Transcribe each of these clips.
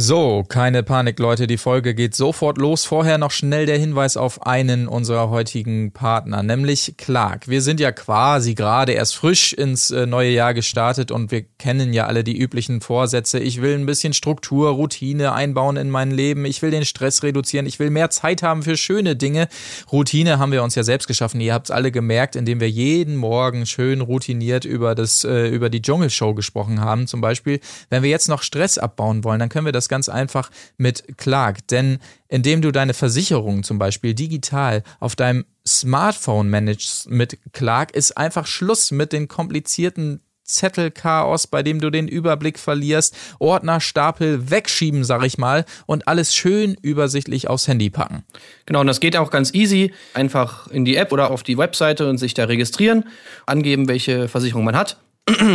So, keine Panik, Leute, die Folge geht sofort los. Vorher noch schnell der Hinweis auf einen unserer heutigen Partner, nämlich Clark. Wir sind ja quasi gerade erst frisch ins neue Jahr gestartet und wir kennen ja alle die üblichen Vorsätze. Ich will ein bisschen Struktur, Routine einbauen in mein Leben. Ich will den Stress reduzieren. Ich will mehr Zeit haben für schöne Dinge. Routine haben wir uns ja selbst geschaffen. Ihr habt es alle gemerkt, indem wir jeden Morgen schön routiniert über die Dschungelshow gesprochen haben. Zum Beispiel, wenn wir jetzt noch Stress abbauen wollen, dann können wir das ganz einfach mit Clark, denn indem du deine Versicherung zum Beispiel digital auf deinem Smartphone managst mit Clark, ist einfach Schluss mit den komplizierten Zettelchaos, bei dem du den Überblick verlierst, Ordnerstapel wegschieben, sag ich mal, und alles schön übersichtlich aufs Handy packen. Genau, und das geht auch ganz easy. Einfach in die App oder auf die Webseite und sich da registrieren, angeben, welche Versicherung man hat.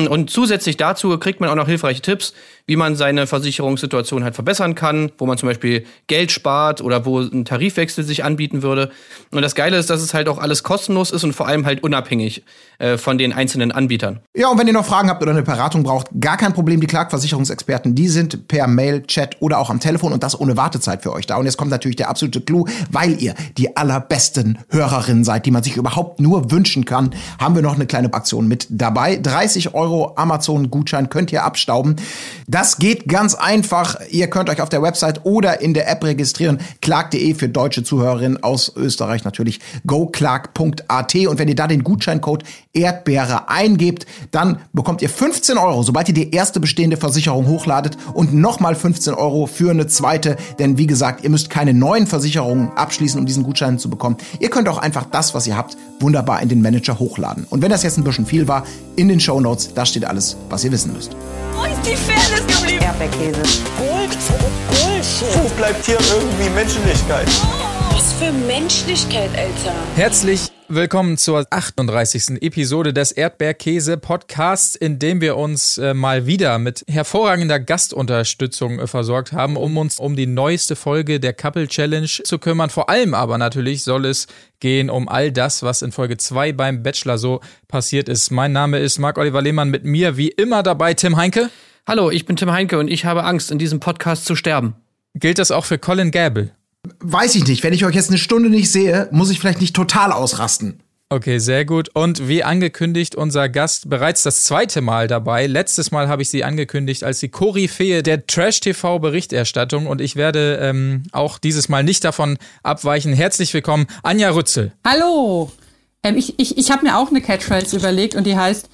Und zusätzlich dazu kriegt man auch noch hilfreiche Tipps, wie man seine Versicherungssituation halt verbessern kann, wo man zum Beispiel Geld spart oder wo ein Tarifwechsel sich anbieten würde. Und das Geile ist, dass es halt auch alles kostenlos ist und vor allem halt unabhängig von den einzelnen Anbietern. Ja, und wenn ihr noch Fragen habt oder eine Beratung braucht, gar kein Problem. Die Clark-Versicherungsexperten, die sind per Mail, Chat oder auch am Telefon und das ohne Wartezeit für euch da. Und jetzt kommt natürlich der absolute Clou, weil ihr die allerbesten Hörerinnen seid, die man sich überhaupt nur wünschen kann, haben wir noch eine kleine Aktion mit dabei. 30 € Amazon-Gutschein könnt ihr abstauben. Das geht ganz einfach. Ihr könnt euch auf der Website oder in der App registrieren. Clark.de für deutsche Zuhörerinnen aus Österreich natürlich. goclark.at. Und wenn ihr da den Gutscheincode Erdbeere eingebt, dann bekommt ihr 15 €, sobald ihr die erste bestehende Versicherung hochladet und nochmal 15 € für eine zweite. Denn wie gesagt, ihr müsst keine neuen Versicherungen abschließen, um diesen Gutschein zu bekommen. Ihr könnt auch einfach das, was ihr habt, wunderbar in den Manager hochladen. Und wenn das jetzt ein bisschen viel war, in den Shownotes, da steht alles, was ihr wissen müsst. Wo ist die Fairness geblieben? Erdbeerkäse. Bullshit. Wo bleibt hier irgendwie Menschlichkeit? Was für Menschlichkeit, Alter. Herzlich willkommen zur 38. Episode des Erdbeerkäse-Podcasts, in dem wir uns mal wieder mit hervorragender Gastunterstützung versorgt haben, um uns um die neueste Folge der Couple Challenge zu kümmern. Vor allem aber natürlich soll es gehen um all das, was in Folge 2 beim Bachelor so passiert ist. Mein Name ist Marc-Oliver Lehmann, mit mir wie immer dabei Tim Heinke. Hallo, ich bin Tim Heinke und ich habe Angst, in diesem Podcast zu sterben. Gilt das auch für Colin Gäbel? Weiß ich nicht. Wenn ich euch jetzt eine Stunde nicht sehe, muss ich vielleicht nicht total ausrasten. Okay, sehr gut. Und wie angekündigt, unser Gast bereits das zweite Mal dabei. Letztes Mal habe ich sie angekündigt als die Koryphäe der Trash-TV-Berichterstattung. Und ich werde auch dieses Mal nicht davon abweichen. Herzlich willkommen, Anja Rützel. Hallo. Ich habe mir auch eine Catchphrase überlegt und die heißt: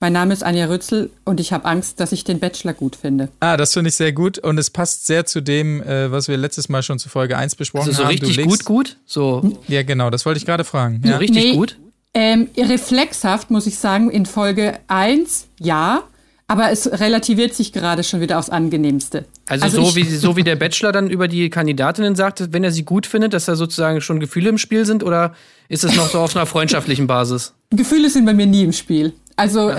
Mein Name ist Anja Rützel und ich habe Angst, dass ich den Bachelor gut finde. Ah, das finde ich sehr gut und es passt sehr zu dem, was wir letztes Mal schon zu Folge 1 besprochen haben. Also so richtig gut? So. Ja, genau, das wollte ich gerade fragen. Ja. So richtig gut? Reflexhaft, muss ich sagen, in Folge 1, ja, aber es relativiert sich gerade schon wieder aufs Angenehmste. Also so wie der Bachelor dann über die Kandidatinnen sagt, wenn er sie gut findet, dass da sozusagen schon Gefühle im Spiel sind oder ist es noch so auf einer freundschaftlichen Basis? Gefühle sind bei mir nie im Spiel. Also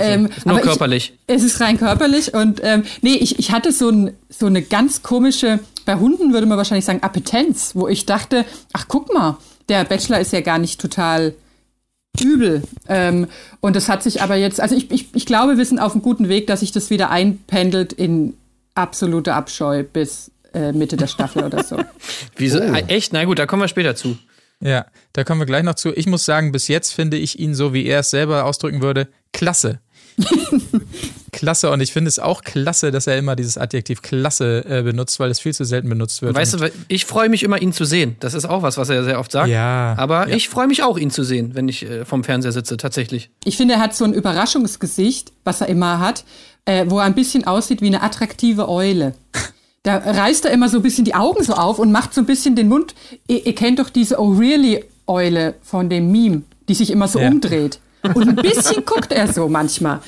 nur körperlich. Es ist rein körperlich und ich hatte so eine ganz komische, bei Hunden würde man wahrscheinlich sagen, Appetenz, wo ich dachte, ach guck mal, der Bachelor ist ja gar nicht total übel. Und das hat sich aber jetzt, also ich glaube, wir sind auf einem guten Weg, dass sich das wieder einpendelt in absolute Abscheu bis Mitte der Staffel oder so. Wieso? Oh. Echt? Na gut, da kommen wir später zu. Ja, da kommen wir gleich noch zu. Ich muss sagen, bis jetzt finde ich ihn, so wie er es selber ausdrücken würde, klasse. Klasse, und ich finde es auch klasse, dass er immer dieses Adjektiv klasse benutzt, weil es viel zu selten benutzt wird. Weißt du, ich freue mich immer, ihn zu sehen. Das ist auch was er sehr oft sagt. Ja. Aber ich freue mich auch, ihn zu sehen, wenn ich vorm Fernseher sitze, tatsächlich. Ich finde, er hat so ein Überraschungsgesicht, was er immer hat, wo er ein bisschen aussieht wie eine attraktive Eule. Da reißt er immer so ein bisschen die Augen so auf und macht so ein bisschen den Mund. Ihr kennt doch diese O'Reilly-Eule von dem Meme, die sich immer so umdreht. Und ein bisschen guckt er so manchmal.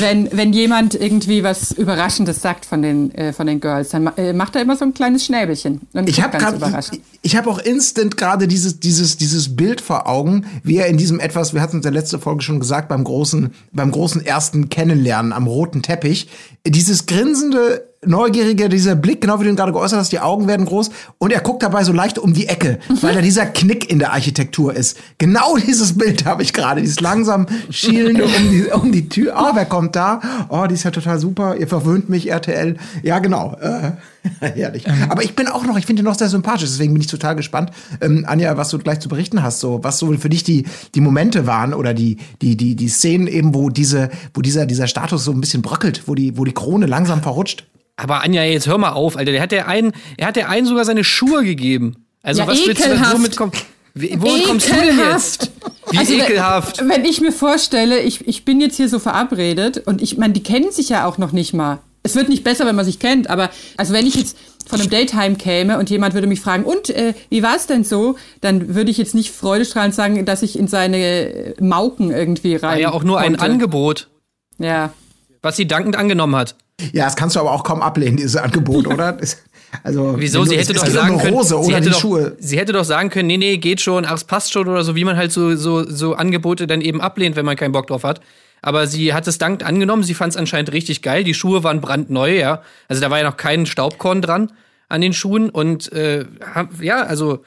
Wenn jemand irgendwie was Überraschendes sagt von den Girls, dann macht er immer so ein kleines Schnäbelchen. Und ich habe auch instant gerade dieses Bild vor Augen, wie er in diesem etwas, wir hatten es in der letzten Folge schon gesagt, beim großen ersten Kennenlernen am roten Teppich, dieses grinsende neugieriger dieser Blick, genau wie du ihn gerade geäußert hast, die Augen werden groß und er guckt dabei so leicht um die Ecke, weil da dieser Knick in der Architektur ist. Genau dieses Bild habe ich gerade, dieses langsam Schielende um die Tür. Oh, wer kommt da? Oh, die ist ja total super, ihr verwöhnt mich, RTL. Ja, genau. Herrlich. Aber ich finde ihn noch sehr sympathisch, deswegen bin ich total gespannt, Anja, was du gleich zu berichten hast, so, was so für dich die Momente waren oder die Szenen eben, wo dieser Status so ein bisschen bröckelt, wo die Krone langsam verrutscht. Aber Anja, jetzt hör mal auf, Alter, er hat der einen sogar seine Schuhe gegeben. Also ja, was ekelhaft. Willst du damit Wohin kommst du denn jetzt? Wie also, ekelhaft. Wenn ich mir vorstelle, ich bin jetzt hier so verabredet und ich meine, die kennen sich ja auch noch nicht mal. Es wird nicht besser, wenn man sich kennt, aber also wenn ich jetzt von einem Dateheim käme und jemand würde mich fragen, und wie war es denn so? Dann würde ich jetzt nicht freudestrahlend sagen, dass ich in seine Mauken irgendwie rein. War ja auch nur konnte. Ein Angebot. Ja. Was sie dankend angenommen hat. Ja, das kannst du aber auch kaum ablehnen, dieses Angebot, oder? Also, wieso? Sie hätte doch sagen können, nee, geht schon, ach, es passt schon oder so, wie man halt so Angebote dann eben ablehnt, wenn man keinen Bock drauf hat. Aber sie hat es dankend angenommen, sie fand es anscheinend richtig geil, die Schuhe waren brandneu, ja. Also da war ja noch kein Staubkorn dran an den Schuhen und Also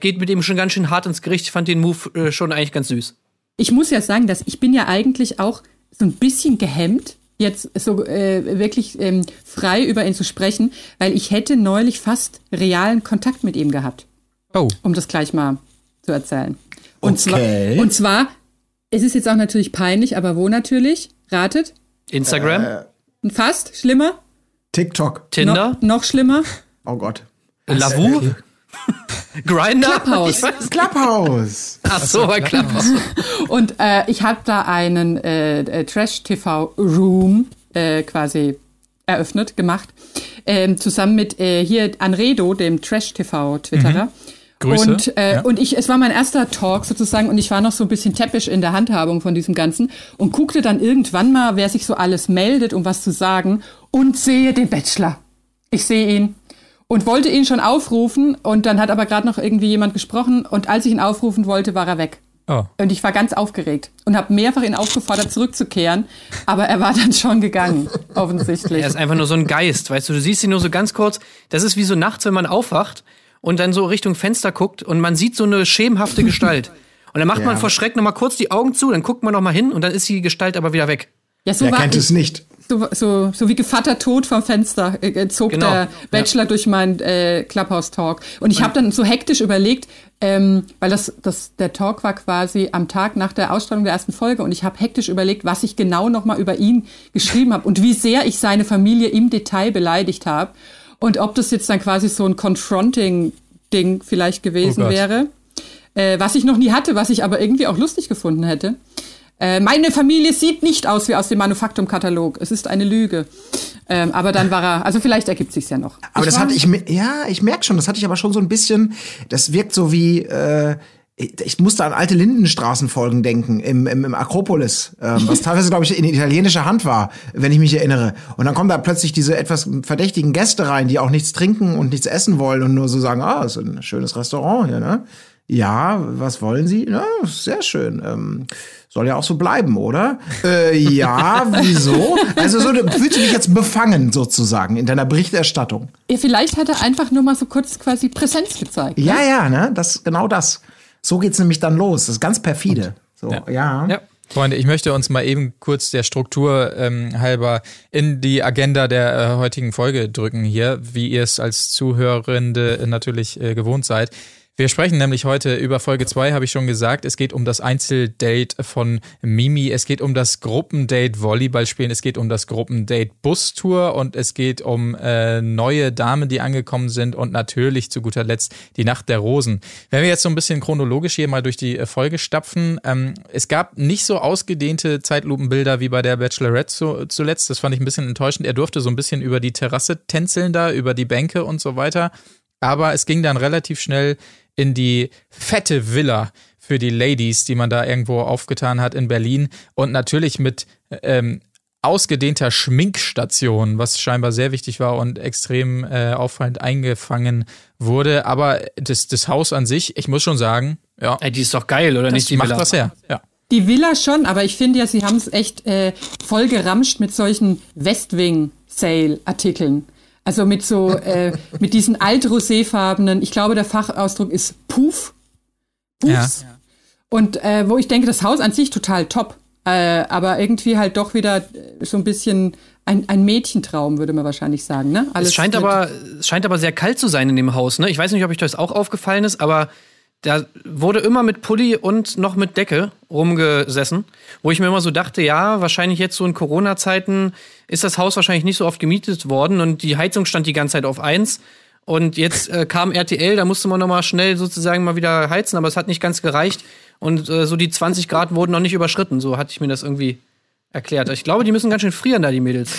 geht mit ihm schon ganz schön hart ins Gericht, ich fand den Move schon eigentlich ganz süß. Ich muss ja sagen, dass ich bin ja eigentlich auch so ein bisschen gehemmt, jetzt so wirklich frei über ihn zu sprechen, weil ich hätte neulich fast realen Kontakt mit ihm gehabt. Oh. Um das gleich mal zu erzählen. Und zwar, es ist jetzt auch natürlich peinlich, aber wo natürlich? Ratet? Instagram? Fast? Schlimmer? TikTok? Tinder? Noch schlimmer? Oh Gott. Lavu? Grinder? Clubhouse. Ach so, bei Clubhouse. Und ich habe da einen Trash-TV-Room quasi eröffnet, gemacht. Zusammen mit hier Anredo, dem Trash-TV-Twitterer. Mhm. Grüße. Und es war mein erster Talk sozusagen und ich war noch so ein bisschen täppisch in der Handhabung von diesem Ganzen und guckte dann irgendwann mal, wer sich so alles meldet, um was zu sagen und sehe den Bachelor. Ich sehe ihn. Und wollte ihn schon aufrufen und dann hat aber gerade noch irgendwie jemand gesprochen und als ich ihn aufrufen wollte, war er weg. Oh. Und ich war ganz aufgeregt und habe mehrfach ihn aufgefordert, zurückzukehren, aber er war dann schon gegangen, offensichtlich. Er ist einfach nur so ein Geist, weißt du, du siehst ihn nur so ganz kurz, das ist wie so nachts, wenn man aufwacht und dann so Richtung Fenster guckt und man sieht so eine schemenhafte Gestalt. Und dann macht man vor Schreck nochmal kurz die Augen zu, dann guckt man nochmal hin und dann ist die Gestalt aber wieder weg. Ja, so er kennt es nicht. So wie Gevatter tot vom Fenster zog genau. Der Bachelor durch meinen Clubhouse-Talk. Und ich habe dann so hektisch überlegt, weil der Talk war quasi am Tag nach der Ausstrahlung der ersten Folge und ich habe hektisch überlegt, was ich genau nochmal über ihn geschrieben habe und wie sehr ich seine Familie im Detail beleidigt habe und ob das jetzt dann quasi so ein Confronting-Ding vielleicht gewesen wäre, was ich noch nie hatte, was ich aber irgendwie auch lustig gefunden hätte. Meine Familie sieht nicht aus wie aus dem Manufaktumkatalog. Es ist eine Lüge. Aber dann war er, also vielleicht ergibt sich's ja noch. Aber ich merke schon, das hatte ich aber schon so ein bisschen, das wirkt so wie, ich musste an alte Lindenstraßenfolgen denken, im Akropolis, was teilweise, glaube ich, in italienischer Hand war, wenn ich mich erinnere. Und dann kommen da plötzlich diese etwas verdächtigen Gäste rein, die auch nichts trinken und nichts essen wollen und nur so sagen, ist ein schönes Restaurant hier, ne? Ja, was wollen Sie? Ja, sehr schön. Soll ja auch so bleiben, oder? Ja, wieso? Also so, fühlst du dich jetzt befangen sozusagen in deiner Berichterstattung? Ja, vielleicht hat er einfach nur mal so kurz quasi Präsenz gezeigt. Ne? Ja, ne? Genau das. So geht's nämlich dann los. Das ist ganz perfide. So, ja. Freunde, ich möchte uns mal eben kurz der Struktur halber in die Agenda der heutigen Folge drücken hier, wie ihr es als Zuhörende natürlich gewohnt seid. Wir sprechen nämlich heute über Folge 2, habe ich schon gesagt. Es geht um das Einzeldate von Mimi, es geht um das Gruppendate Volleyballspielen, es geht um das Gruppendate Bustour und es geht um neue Damen, die angekommen sind und natürlich zu guter Letzt die Nacht der Rosen. Wenn wir jetzt so ein bisschen chronologisch hier mal durch die Folge stapfen, es gab nicht so ausgedehnte Zeitlupenbilder wie bei der Bachelorette zuletzt, das fand ich ein bisschen enttäuschend. Er durfte so ein bisschen über die Terrasse tänzeln da, über die Bänke und so weiter. Aber es ging dann relativ schnell in die fette Villa für die Ladies, die man da irgendwo aufgetan hat in Berlin. Und natürlich mit ausgedehnter Schminkstation, was scheinbar sehr wichtig war und extrem auffallend eingefangen wurde. Aber das Haus an sich, ich muss schon sagen, ja. Ey, die ist doch geil, oder das nicht? Die macht Villa. Was her, ja. Die Villa schon, aber ich finde ja, sie haben es echt voll geramscht mit solchen Westwing-Sale-Artikeln. Also mit so, mit diesen altroséfarbenen, ich glaube, der Fachausdruck ist Puff. Puffs. Ja. Und wo ich denke, das Haus an sich total top. Aber irgendwie halt doch wieder so ein bisschen ein Mädchentraum, würde man wahrscheinlich sagen. Ne? Alles es scheint aber sehr kalt zu sein in dem Haus. Ne? Ich weiß nicht, ob euch das auch aufgefallen ist, aber da wurde immer mit Pulli und noch mit Decke rumgesessen, wo ich mir immer so dachte, ja, wahrscheinlich jetzt so in Corona-Zeiten ist das Haus wahrscheinlich nicht so oft gemietet worden und die Heizung stand die ganze Zeit auf 1 und jetzt kam RTL, da musste man nochmal schnell sozusagen mal wieder heizen, aber es hat nicht ganz gereicht und so die 20 Grad wurden noch nicht überschritten, so hatte ich mir das irgendwie erklärt. Ich glaube, die müssen ganz schön frieren da, die Mädels.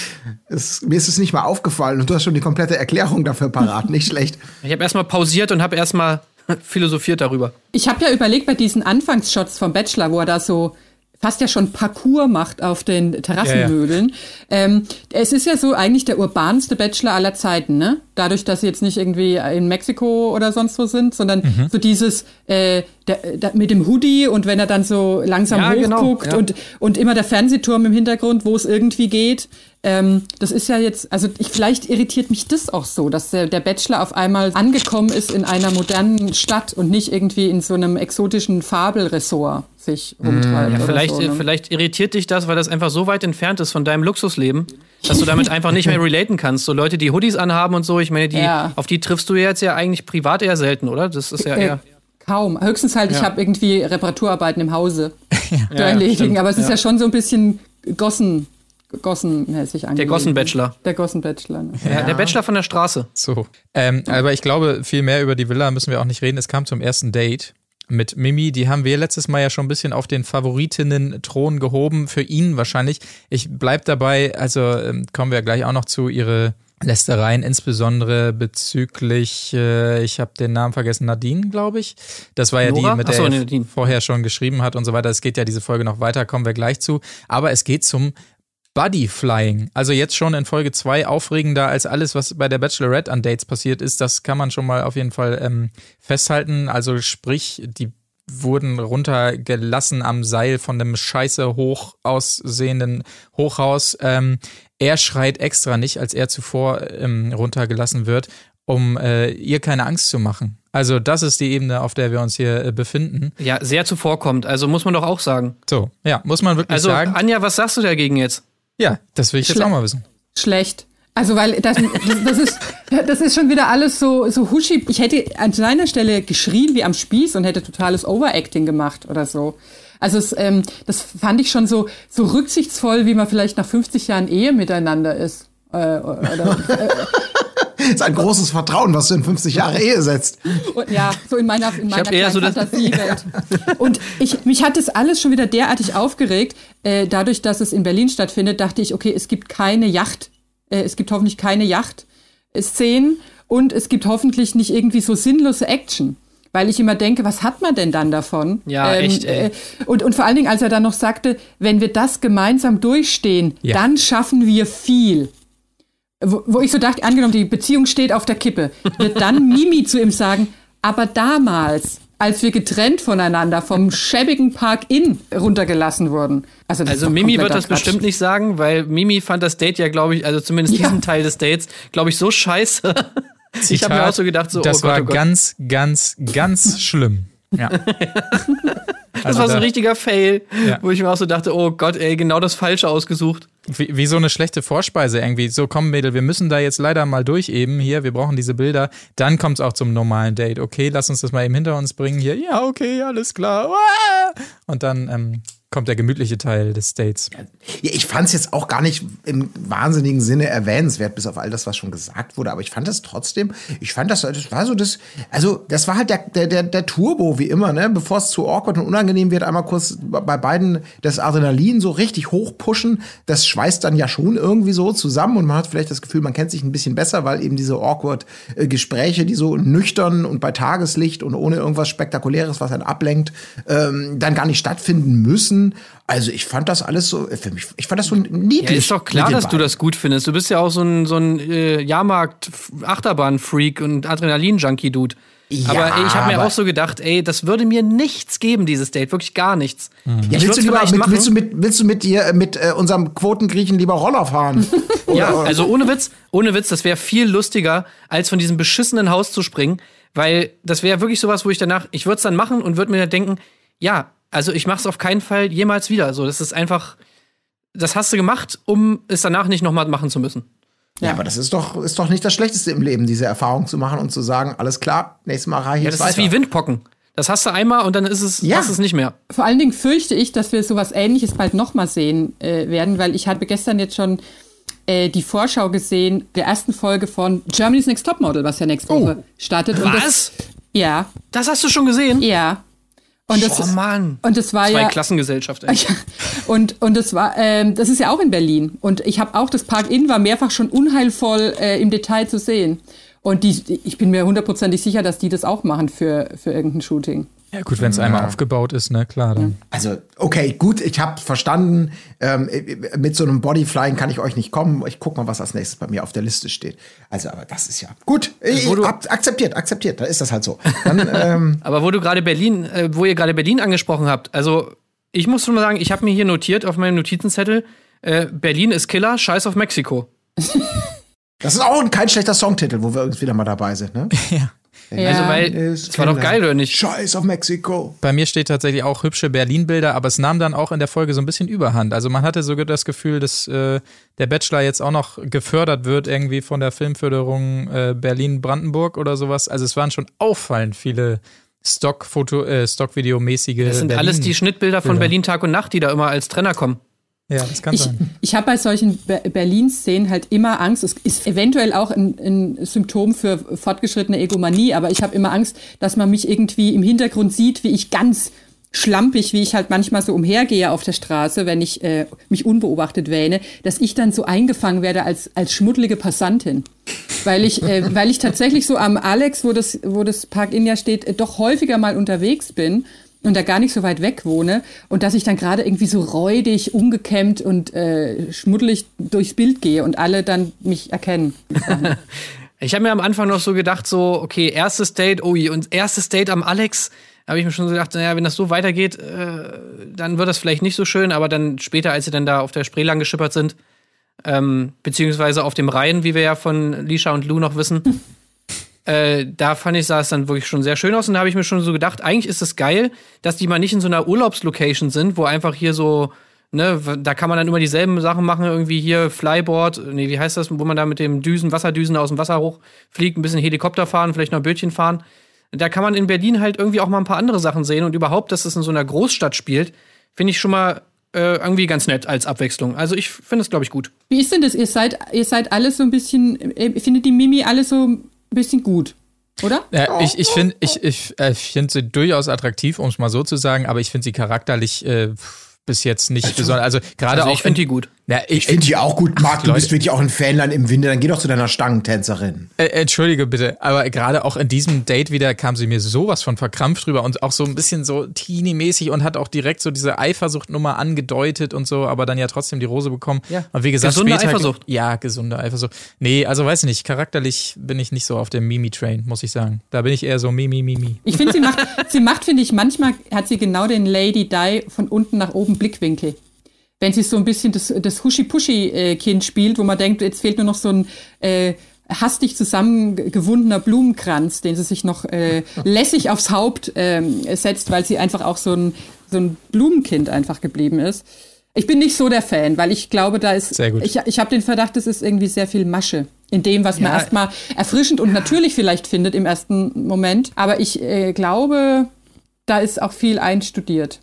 Mir ist es nicht mal aufgefallen und du hast schon die komplette Erklärung dafür parat, nicht schlecht. Ich habe erstmal pausiert und habe erstmal philosophiert darüber. Ich habe ja überlegt, bei diesen Anfangsshots vom Bachelor, wo er da so fast ja schon Parcours macht auf den Terrassenmöbeln. Ja. Es ist ja so eigentlich der urbanste Bachelor aller Zeiten, ne? Dadurch, dass sie jetzt nicht irgendwie in Mexiko oder sonst wo sind, sondern so dieses mit dem Hoodie und wenn er dann so langsam hochguckt und immer der Fernsehturm im Hintergrund, wo es irgendwie geht. Das ist ja jetzt, also vielleicht irritiert mich das auch so, dass der Bachelor auf einmal angekommen ist in einer modernen Stadt und nicht irgendwie in so einem exotischen Fabelressort sich rumtreibt. Ja, vielleicht irritiert dich das, weil das einfach so weit entfernt ist von deinem Luxusleben, dass du damit einfach nicht mehr relaten kannst. So Leute, die Hoodies anhaben und so, ich meine, auf die triffst du jetzt ja eigentlich privat eher selten, oder? Das ist ja eher... Kaum. Höchstens halt, ich habe irgendwie Reparaturarbeiten im Hause zu erledigen, aber es ist ja schon so ein bisschen gossenmäßig angelegt. Der Gossen-Bachelor. Der Gossen-Bachelor. Ne? Ja. Der Bachelor von der Straße. So. Aber ich glaube, viel mehr über die Villa müssen wir auch nicht reden. Es kam zum ersten Date mit Mimi. Die haben wir letztes Mal ja schon ein bisschen auf den Favoritinnen-Thron gehoben. Für ihn wahrscheinlich. Ich bleib dabei, also kommen wir gleich auch noch zu, ihre Lästereien, insbesondere bezüglich, ich habe den Namen vergessen, Nadine, glaube ich. Das war ja Nora? Die, mit der Nadine vorher schon geschrieben hat und so weiter. Es geht ja diese Folge noch weiter, kommen wir gleich zu. Aber es geht zum Bodyflying. Also jetzt schon in Folge 2 aufregender als alles, was bei der Bachelorette an Dates passiert ist. Das kann man schon mal auf jeden Fall festhalten. Also sprich, die wurden runtergelassen am Seil von einem scheiße hoch aussehenden Hochhaus. Er schreit extra nicht, als er zuvor runtergelassen wird, um ihr keine Angst zu machen. Also das ist die Ebene, auf der wir uns hier befinden. Ja, sehr zuvorkommt. Also muss man doch auch sagen. So, ja, muss man wirklich sagen. Also Anja, was sagst du dagegen jetzt? Ja, das will ich jetzt auch mal wissen. Schlecht. Also weil das ist schon wieder alles so huschi. Ich hätte an seiner Stelle geschrien wie am Spieß und hätte totales Overacting gemacht oder so. Also das fand ich schon so rücksichtsvoll, wie man vielleicht nach 50 Jahren Ehe miteinander ist. Das ist ein großes Vertrauen, was du in 50 Jahre Ehe setzt. Und ja, so in meiner kleinen so Fantasiewelt. Ja. Und mich hat das alles schon wieder derartig aufgeregt. Dadurch, dass es in Berlin stattfindet, dachte ich, okay, es gibt keine Yacht. Es gibt hoffentlich keine Yacht-Szenen. Und es gibt hoffentlich nicht irgendwie so sinnlose Action. Weil ich immer denke, was hat man denn dann davon? Ja, echt, ey. Und vor allen Dingen, als er dann noch sagte, wenn wir das gemeinsam durchstehen, dann schaffen wir viel. Wo ich so dachte, angenommen, die Beziehung steht auf der Kippe, wird dann Mimi zu ihm sagen, aber damals, als wir getrennt voneinander vom schäbigen Park Inn runtergelassen wurden. Also Mimi wird das bestimmt nicht sagen, weil Mimi fand das Date ja, glaube ich, also zumindest diesen Teil des Dates, glaube ich, so scheiße. Zitat, ich habe mir auch so gedacht, so, das war ganz, ganz, ganz schlimm. Ja. Das war so ein richtiger Fail, wo ich mir auch so dachte, oh Gott, ey, genau das Falsche ausgesucht. Wie so eine schlechte Vorspeise irgendwie. So, komm Mädel, wir müssen da jetzt leider mal durch eben hier, wir brauchen diese Bilder. Dann kommt es auch zum normalen Date. Okay, lass uns das mal eben hinter uns bringen hier. Ja, okay, alles klar. Und dann kommt der gemütliche Teil des Dates. Ja, ich fand es jetzt auch gar nicht im wahnsinnigen Sinne erwähnenswert, bis auf all das, was schon gesagt wurde. Aber ich fand das trotzdem, das war so das, also das war halt der Turbo, wie immer, ne? Bevor es zu awkward und unangenehm wird, einmal kurz bei beiden das Adrenalin so richtig hochpushen. Das schweißt dann ja schon irgendwie so zusammen. Und man hat vielleicht das Gefühl, man kennt sich ein bisschen besser, weil eben diese awkward Gespräche, die so nüchtern und bei Tageslicht und ohne irgendwas Spektakuläres, was einen ablenkt, dann gar nicht stattfinden müssen. Also ich fand das alles so, niedlich. Ja, ist doch klar, dass du das gut findest. Du bist ja auch so ein Jahrmarkt-Achterbahn-Freak und Adrenalin-Junkie-Dude. Ja, aber ich habe mir auch so gedacht, ey, das würde mir nichts geben, dieses Date, wirklich gar nichts. Mhm. Ja, willst du mit unserem Quotengriechen lieber Roller fahren? Ja, also ohne Witz, das wäre viel lustiger, als von diesem beschissenen Haus zu springen, weil das wäre wirklich sowas, wo ich danach, ich würde es dann machen und würde mir dann denken, ja, also ich mache es auf keinen Fall jemals wieder. So, das ist einfach, das hast du gemacht, um es danach nicht nochmal machen zu müssen. Ja, aber das ist doch nicht das Schlechteste im Leben, diese Erfahrung zu machen und zu sagen, alles klar, nächstes Mal reiche ich weiter. Ja, das ist wie Windpocken. Das hast du einmal und dann ist es, hast es nicht mehr. Vor allen Dingen fürchte ich, dass wir sowas Ähnliches bald nochmal sehen werden, weil ich habe gestern jetzt schon die Vorschau gesehen der ersten Folge von Germany's Next Topmodel, was ja nächste Woche startet. Und was? Ja. Das hast du schon gesehen? Ja. Und das, Mann. Und das war Klassengesellschaft, ey. Ja, und das war, das ist ja auch in Berlin. Und ich habe auch, das Park Inn war mehrfach schon unheilvoll im Detail zu sehen. Und ich bin mir hundertprozentig sicher, dass die das auch machen für irgendein Shooting. Ja gut, wenn es einmal aufgebaut ist, ne, klar. Dann. Also, okay, gut, ich habe verstanden. Mit so einem Bodyflying kann ich euch nicht kommen. Ich guck mal, was als nächstes bei mir auf der Liste steht. Also, aber das ist ja gut. Akzeptiert. Da ist das halt so. Dann, aber wo ihr gerade Berlin angesprochen habt, also ich muss schon mal sagen, ich habe mir hier notiert auf meinem Notizenzettel: Berlin ist Killer, Scheiß auf Mexiko. Das ist auch kein schlechter Songtitel, wo wir irgendwie wieder mal dabei sind, ne? Ja. Ja. Also, weil es war doch geil, oder nicht? Scheiß auf Mexiko. Bei mir steht tatsächlich auch hübsche Berlin-Bilder, aber es nahm dann auch in der Folge so ein bisschen Überhand. Also man hatte sogar das Gefühl, dass der Bachelor jetzt auch noch gefördert wird irgendwie von der Filmförderung Berlin-Brandenburg oder sowas. Also es waren schon auffallend viele Stockvideomäßige. Das sind alles die Schnittbilder von Berlin Tag und Nacht, die da immer als Trenner kommen. Ja, das kann sein. Ich habe bei solchen Berlin-Szenen halt immer Angst. Es ist eventuell auch ein Symptom für fortgeschrittene Egomanie, aber ich habe immer Angst, dass man mich irgendwie im Hintergrund sieht, wie ich ganz schlampig, wie ich halt manchmal so umhergehe auf der Straße, wenn ich mich unbeobachtet wähne, dass ich dann so eingefangen werde als schmuddelige Passantin. Weil ich tatsächlich so am Alex, wo das Park Inn ja steht, doch häufiger mal unterwegs bin. Und da gar nicht so weit weg wohne und dass ich dann gerade irgendwie so räudig, ungekämmt und schmuddelig durchs Bild gehe und alle dann mich erkennen. Ich habe mir am Anfang noch so gedacht, so, okay, erstes Date am Alex, habe ich mir schon so gedacht, naja, wenn das so weitergeht, dann wird das vielleicht nicht so schön, aber dann später, als sie dann da auf der Spree lang geschippert sind, beziehungsweise auf dem Rhein, wie wir ja von Lisha und Lou noch wissen, da sah es dann wirklich schon sehr schön aus und da habe ich mir schon so gedacht, eigentlich ist es geil, dass die mal nicht in so einer Urlaubslocation sind, wo einfach hier so, ne, da kann man dann immer dieselben Sachen machen, irgendwie hier Flyboard, nee, wie heißt das, wo man da mit dem Wasserdüsen aus dem Wasser hochfliegt, ein bisschen Helikopter fahren, vielleicht noch ein Bötchen fahren. Da kann man in Berlin halt irgendwie auch mal ein paar andere Sachen sehen und überhaupt, dass es in so einer Großstadt spielt, finde ich schon mal irgendwie ganz nett als Abwechslung. Also ich finde es, glaube ich, gut. Wie ist denn das? Ihr seid alle so ein bisschen, findet die Mimi alle so ein bisschen gut, oder? Ja, ich finde sie durchaus attraktiv, um es mal so zu sagen, aber ich finde sie charakterlich bis jetzt nicht besonders. Also gerade auch. Ich finde die gut. Ja, ich finde die auch gut, Marc. Du bist wirklich auch ein Fanlein im Winde, dann geh doch zu deiner Stangentänzerin. Entschuldige bitte, aber gerade auch in diesem Date wieder kam sie mir sowas von verkrampft rüber und auch so ein bisschen so teeny-mäßig und hat auch direkt so diese Eifersuchtnummer angedeutet und so, aber dann ja trotzdem die Rose bekommen. Ja. Und wie gesagt, gesunde Eifersucht. Ja, gesunde Eifersucht. Nee, also weiß ich nicht, charakterlich bin ich nicht so auf dem Mimi-Train, muss ich sagen. Da bin ich eher so Mimi. Ich finde, sie macht, finde ich, manchmal hat sie genau den Lady Di von unten nach oben Blickwinkel. Wenn sie so ein bisschen das Huschi-Puschi-Kind spielt, wo man denkt, jetzt fehlt nur noch so ein hastig zusammengewundener Blumenkranz, den sie sich noch lässig aufs Haupt setzt, weil sie einfach auch so ein Blumenkind einfach geblieben ist. Ich bin nicht so der Fan, weil ich glaube, da ist... Sehr gut. Ich habe den Verdacht, es ist irgendwie sehr viel Masche. In dem, was man erstmal erfrischend und natürlich vielleicht findet im ersten Moment. Aber ich glaube, da ist auch viel einstudiert.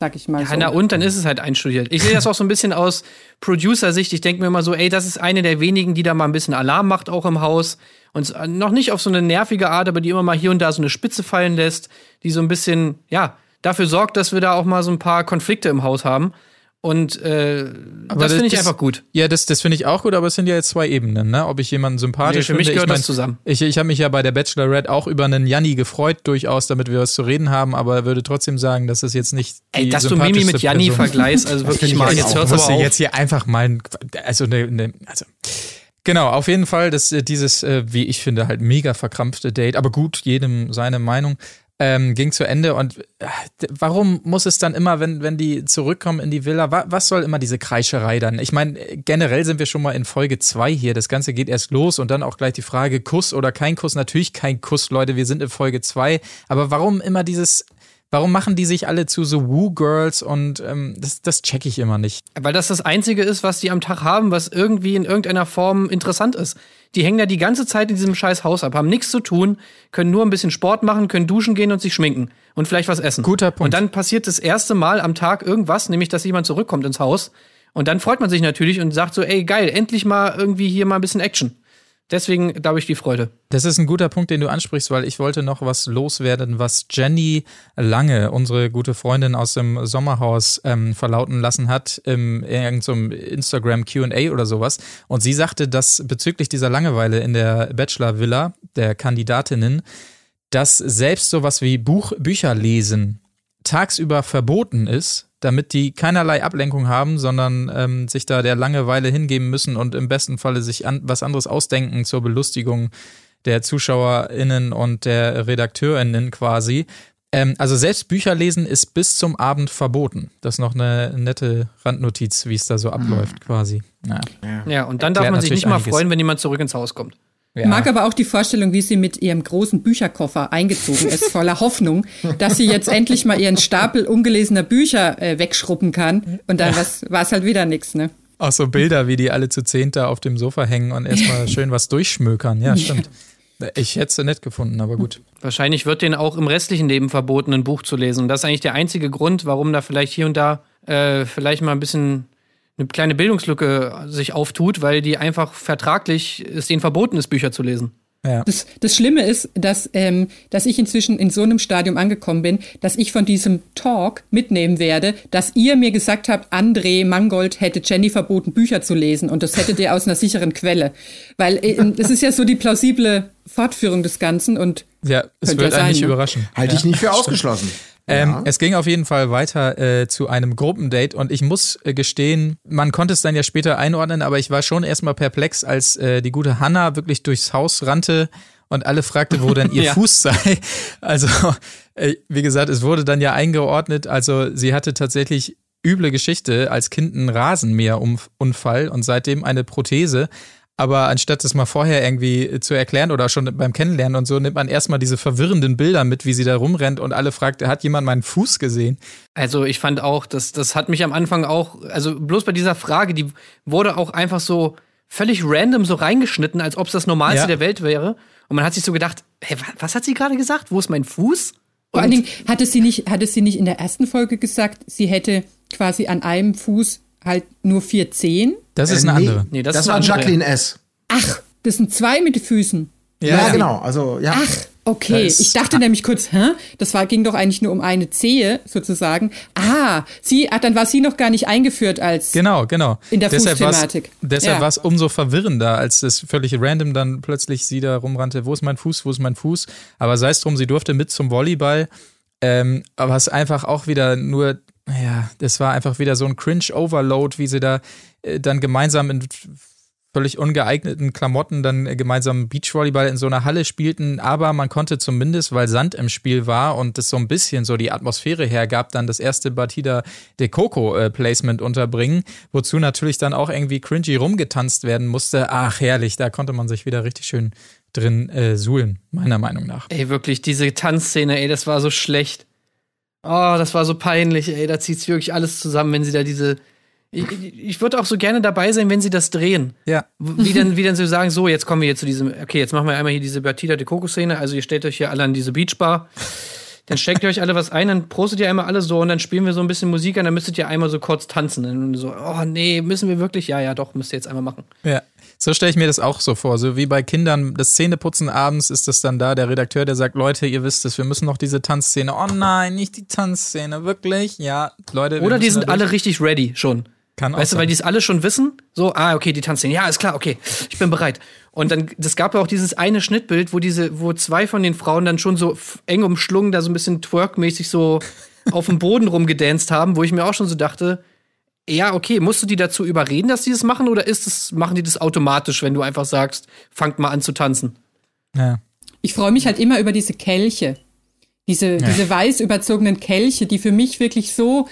Sag ich mal so. Ja, na und, dann ist es halt einstudiert. Ich sehe das auch so ein bisschen aus Producer-Sicht. Ich denke mir immer so, ey, das ist eine der wenigen, die da mal ein bisschen Alarm macht, auch im Haus. Und noch nicht auf so eine nervige Art, aber die immer mal hier und da so eine Spitze fallen lässt, die so ein bisschen, ja, dafür sorgt, dass wir da auch mal so ein paar Konflikte im Haus haben. Und das finde ich einfach gut. Ja, das finde ich auch gut, aber es sind ja jetzt zwei Ebenen, ne? Ob ich jemanden sympathisch finde. Für mich gehört das zusammen. Ich habe mich ja bei der Bachelorette auch über einen Janni gefreut, durchaus, damit wir was zu reden haben, aber würde trotzdem sagen, dass das jetzt nicht die sympathischste Person. Dass du Mimi mit Janni vergleichst, also wirklich mal. Jetzt hörst du aber auf. Jetzt hier einfach mal, also Genau, auf jeden Fall, das, dieses, wie ich finde, halt mega verkrampfte Date, aber gut, jedem seine Meinung, ging zu Ende. Und warum muss es dann immer, wenn die zurückkommen in die Villa, was soll immer diese Kreischerei dann? Ich meine, generell sind wir schon mal in Folge 2 hier, das Ganze geht erst los und dann auch gleich die Frage, Kuss oder kein Kuss? Natürlich kein Kuss, Leute, wir sind in Folge 2, aber warum immer dieses... Warum machen die sich alle zu so Woo-Girls und das check ich immer nicht. Weil das das Einzige ist, was die am Tag haben, was irgendwie in irgendeiner Form interessant ist. Die hängen da die ganze Zeit in diesem scheiß Haus ab, haben nichts zu tun, können nur ein bisschen Sport machen, können duschen gehen und sich schminken und vielleicht was essen. Guter Punkt. Und dann passiert das erste Mal am Tag irgendwas, nämlich, dass jemand zurückkommt ins Haus. Und dann freut man sich natürlich und sagt so, ey, geil, endlich mal irgendwie hier mal ein bisschen Action. Deswegen, glaube ich, die Freude. Das ist ein guter Punkt, den du ansprichst, weil ich wollte noch was loswerden, was Jenny Lange, unsere gute Freundin aus dem Sommerhaus, verlauten lassen hat in irgendeinem Instagram-Q&A oder sowas. Und sie sagte, dass bezüglich dieser Langeweile in der Bachelor-Villa der Kandidatinnen, dass selbst sowas wie Bücher lesen tagsüber verboten ist, damit die keinerlei Ablenkung haben, sondern sich da der Langeweile hingeben müssen und im besten Falle sich was anderes ausdenken zur Belustigung der ZuschauerInnen und der RedakteurInnen quasi. Also selbst Bücherlesen ist bis zum Abend verboten. Das ist noch eine nette Randnotiz, wie es da so abläuft quasi. Ja, und dann darf man sich nicht mal freuen, wenn jemand zurück ins Haus kommt. Ich mag aber auch die Vorstellung, wie sie mit ihrem großen Bücherkoffer eingezogen ist, voller Hoffnung, dass sie jetzt endlich mal ihren Stapel ungelesener Bücher wegschrubben kann. Und dann war es halt wieder nichts, ne? Auch so Bilder, wie die alle zu 10 da auf dem Sofa hängen und erstmal schön was durchschmökern. Ja, stimmt. Ich hätte es nett gefunden, aber gut. Wahrscheinlich wird denen auch im restlichen Leben verboten, ein Buch zu lesen. Und das ist eigentlich der einzige Grund, warum da vielleicht hier und da vielleicht mal ein bisschen... eine kleine Bildungslücke sich auftut, weil die einfach vertraglich es denen verboten ist, Bücher zu lesen. Ja. Das Schlimme ist, dass ich inzwischen in so einem Stadium angekommen bin, dass ich von diesem Talk mitnehmen werde, dass ihr mir gesagt habt, André Mangold hätte Jenny verboten, Bücher zu lesen und das hättet ihr aus einer sicheren Quelle. Weil das ist ja so die plausible Fortführung des Ganzen und ja, es wird einen nicht überraschen. Halte ich nicht für ausgeschlossen. Es ging auf jeden Fall weiter zu einem Gruppendate und ich muss gestehen, man konnte es dann ja später einordnen, aber ich war schon erstmal perplex, als die gute Hannah wirklich durchs Haus rannte und alle fragte, wo denn ihr Fuß sei. Also wie gesagt, es wurde dann ja eingeordnet, also sie hatte tatsächlich üble Geschichte, als Kind einen Rasenmäherunfall und seitdem eine Prothese. Aber anstatt das mal vorher irgendwie zu erklären oder schon beim Kennenlernen und so, nimmt man erstmal diese verwirrenden Bilder mit, wie sie da rumrennt und alle fragt, hat jemand meinen Fuß gesehen? Also ich fand auch, das hat mich am Anfang auch, also bloß bei dieser Frage, die wurde auch einfach so völlig random so reingeschnitten, als ob es das Normalste der Welt wäre. Und man hat sich so gedacht, hä, was hat sie gerade gesagt? Wo ist mein Fuß? Vor allen Dingen hatte sie nicht in der ersten Folge gesagt, sie hätte quasi an einem Fuß halt nur 4 Zehen. Das ist eine andere. Nee, das war andere. Jacqueline S. Ach, das sind 2 mit den Füßen. Ja, genau. Also, ja. Ach, okay. Ich dachte nämlich kurz, das ging doch eigentlich nur um eine Zehe sozusagen. Ah, dann war sie noch gar nicht eingeführt als genau. in der Fußthematik. Deshalb war es umso verwirrender, als das völlig random dann plötzlich sie da rumrannte, wo ist mein Fuß? Aber sei es drum, sie durfte mit zum Volleyball. Aber es einfach auch wieder nur... Ja, das war einfach wieder so ein Cringe-Overload, wie sie da dann gemeinsam in völlig ungeeigneten Klamotten dann gemeinsam Beachvolleyball in so einer Halle spielten. Aber man konnte zumindest, weil Sand im Spiel war und das so ein bisschen so die Atmosphäre hergab, dann das erste Batida de Coco Placement unterbringen, wozu natürlich dann auch irgendwie cringy rumgetanzt werden musste. Ach, herrlich, da konnte man sich wieder richtig schön drin suhlen, meiner Meinung nach. Ey, wirklich, diese Tanzszene, das war so schlecht. Oh, das war so peinlich, ey. Da zieht's wirklich alles zusammen, wenn sie da diese. Ich würde auch so gerne dabei sein, wenn sie das drehen. Ja. Wie dann so sagen, so, jetzt kommen wir hier zu diesem. Okay, jetzt machen wir einmal hier diese Batida de Coco-Szene. Also, ihr stellt euch hier alle an diese Beachbar. Dann steckt ihr euch alle was ein, dann prostet ihr einmal alle so und dann spielen wir so ein bisschen Musik an. Dann müsstet ihr einmal so kurz tanzen. Und so, oh nee, müssen wir wirklich? Ja, doch, müsst ihr jetzt einmal machen. Ja. So stelle ich mir das auch so vor, so wie bei Kindern, das Zähneputzen abends ist das dann da, der Redakteur, der sagt, Leute, ihr wisst es, wir müssen noch diese Tanzszene, oh nein, nicht die Tanzszene, wirklich, ja, Leute. Oder die sind alle richtig ready schon, kann weißt auch du, sein. Weil die es alle schon wissen, so, okay, die Tanzszene, ja, ist klar, okay, ich bin bereit. Und dann, das gab ja auch dieses eine Schnittbild, wo 2 von den Frauen dann schon so eng umschlungen, da so ein bisschen twerkmäßig so auf dem Boden rumgedanced haben, wo ich mir auch schon so dachte, Ja, okay. Musst du die dazu überreden, dass die das machen? Oder machen die das automatisch, wenn du einfach sagst, fangt mal an zu tanzen? Ja. Ich freue mich halt immer über diese Kelche. Diese weiß überzogenen Kelche, die für mich wirklich so,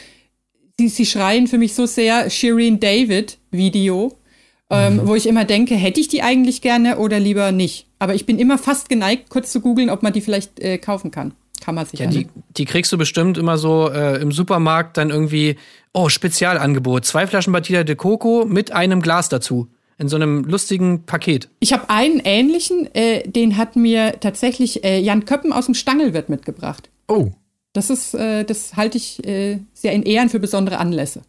sie schreien für mich so sehr Shirin David Video, wo ich immer denke, hätte ich die eigentlich gerne oder lieber nicht. Aber ich bin immer fast geneigt, kurz zu googeln, ob man die vielleicht kaufen kann. Kann man sich ja, die kriegst du bestimmt immer so im Supermarkt dann irgendwie, oh, Spezialangebot, 2 Flaschen Batida de Coco mit einem Glas dazu. In so einem lustigen Paket. Ich habe einen ähnlichen, den hat mir tatsächlich Jan Köppen aus dem Stangelwirt mitgebracht. Oh. Das halte ich sehr in Ehren für besondere Anlässe.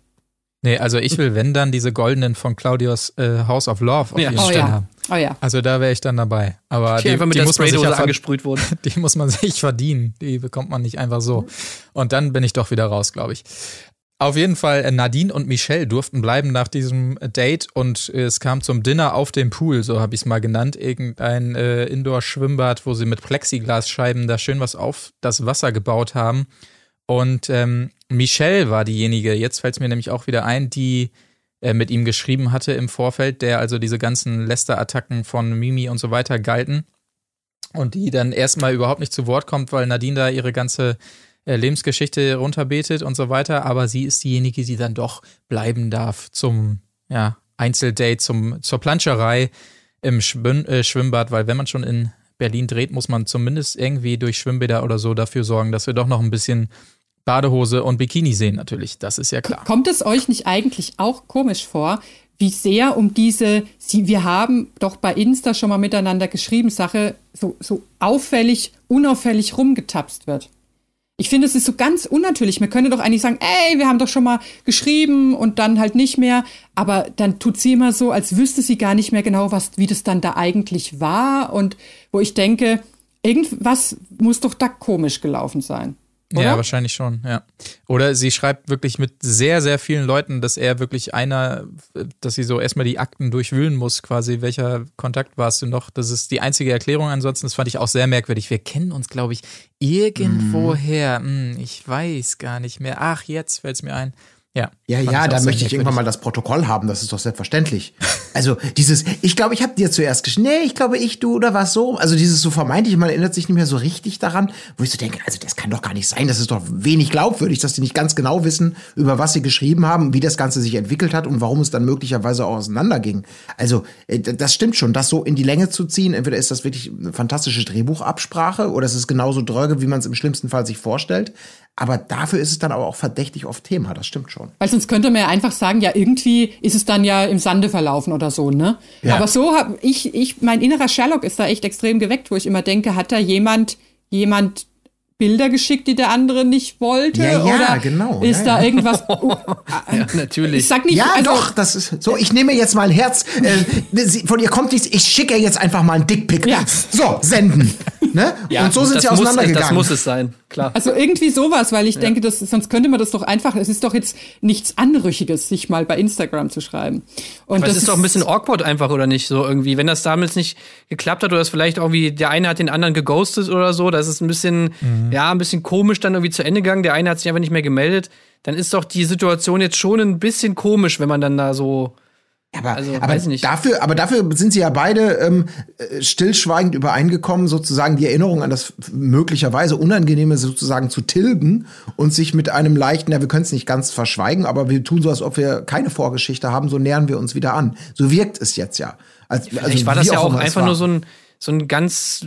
Nee, also ich will, wenn dann, diese goldenen von Claudius House of Love auf jeden Fall haben. Oh ja. Also da wäre ich dann dabei. Aber die mit der Spraydose angesprüht wurden. Die muss man sich verdienen. Die bekommt man nicht einfach so. Und dann bin ich doch wieder raus, glaube ich. Auf jeden Fall, Nadine und Michelle durften bleiben nach diesem Date und es kam zum Dinner auf dem Pool, so habe ich es mal genannt, irgendein Indoor-Schwimmbad, wo sie mit Plexiglasscheiben da schön was auf das Wasser gebaut haben. Und Michelle war diejenige, jetzt fällt es mir nämlich auch wieder ein, die mit ihm geschrieben hatte im Vorfeld, der also diese ganzen Lästerattacken von Mimi und so weiter galten und die dann erstmal überhaupt nicht zu Wort kommt, weil Nadine da ihre ganze Lebensgeschichte runterbetet und so weiter, aber sie ist diejenige, die dann doch bleiben darf zum Einzeldate, zur Planscherei im Schwimmbad, weil wenn man schon in Berlin dreht, muss man zumindest irgendwie durch Schwimmbäder oder so dafür sorgen, dass wir doch noch ein bisschen Badehose und Bikini sehen natürlich, das ist ja klar. Kommt es euch nicht eigentlich auch komisch vor, wie sehr um diese, wir haben doch bei Insta schon mal miteinander geschrieben, Sache so auffällig, unauffällig rumgetapst wird? Ich finde, es ist so ganz unnatürlich. Man könnte doch eigentlich sagen, ey, wir haben doch schon mal geschrieben und dann halt nicht mehr. Aber dann tut sie immer so, als wüsste sie gar nicht mehr genau, wie das dann da eigentlich war. Und wo ich denke, irgendwas muss doch da komisch gelaufen sein. Oder? Ja, wahrscheinlich schon, ja. Oder sie schreibt wirklich mit sehr, sehr vielen Leuten, dass er wirklich dass sie so erstmal die Akten durchwühlen muss, quasi, welcher Kontakt warst du noch? Das ist die einzige Erklärung ansonsten, das fand ich auch sehr merkwürdig. Wir kennen uns, glaube ich, irgendwoher. Ich weiß gar nicht mehr. Ach, jetzt fällt es mir ein. Ja, da möchte ich irgendwann mal das Protokoll haben, das ist doch selbstverständlich. Also dieses, ich glaube, ich habe dir zuerst geschrieben, nee, ich glaube, du oder was so. Also dieses so vermeintlich, man erinnert sich nicht mehr so richtig daran, wo ich so denke, also das kann doch gar nicht sein, das ist doch wenig glaubwürdig, dass die nicht ganz genau wissen, über was sie geschrieben haben, wie das Ganze sich entwickelt hat und warum es dann möglicherweise auch auseinanderging. Also das stimmt schon, das so in die Länge zu ziehen, entweder ist das wirklich eine fantastische Drehbuchabsprache oder es ist genauso dröge, wie man es im schlimmsten Fall sich vorstellt. Aber dafür ist es dann aber auch verdächtig oft Thema, das stimmt schon. Weil sonst könnte man ja einfach sagen, ja, irgendwie ist es dann ja im Sande verlaufen oder so, ne? Ja. Aber so habe ich, mein innerer Sherlock ist da echt extrem geweckt, wo ich immer denke, hat da jemand Bilder geschickt, die der andere nicht wollte? Ja, oder genau. Ist da irgendwas? Oh, ja, natürlich. Ich sag nicht. Ja, also, doch, das ist so, ich nehme jetzt mal ein Herz, von ihr kommt nichts, ich schicke ihr jetzt einfach mal einen Dickpick. Ja. So, senden. Ne? Ja, und so sind sie auseinandergegangen. Das muss es sein, klar. Also irgendwie sowas, weil ich denke, sonst könnte man das doch einfach, es ist doch jetzt nichts Anrüchiges, sich mal bei Instagram zu schreiben. Und das ist doch ein bisschen awkward einfach, oder nicht? So irgendwie, wenn das damals nicht geklappt hat oder es vielleicht irgendwie, der eine hat den anderen geghostet oder so, das ist ein bisschen, ein bisschen komisch dann irgendwie zu Ende gegangen, der eine hat sich einfach nicht mehr gemeldet, dann ist doch die Situation jetzt schon ein bisschen komisch, wenn man dann da so. Aber dafür sind sie ja beide stillschweigend übereingekommen, sozusagen die Erinnerung an das möglicherweise Unangenehme sozusagen zu tilgen und sich mit einem leichten, wir können es nicht ganz verschweigen, aber wir tun so, als ob wir keine Vorgeschichte haben, so nähern wir uns wieder an. So wirkt es jetzt ja. Also war das ja auch einfach nur so ein ganz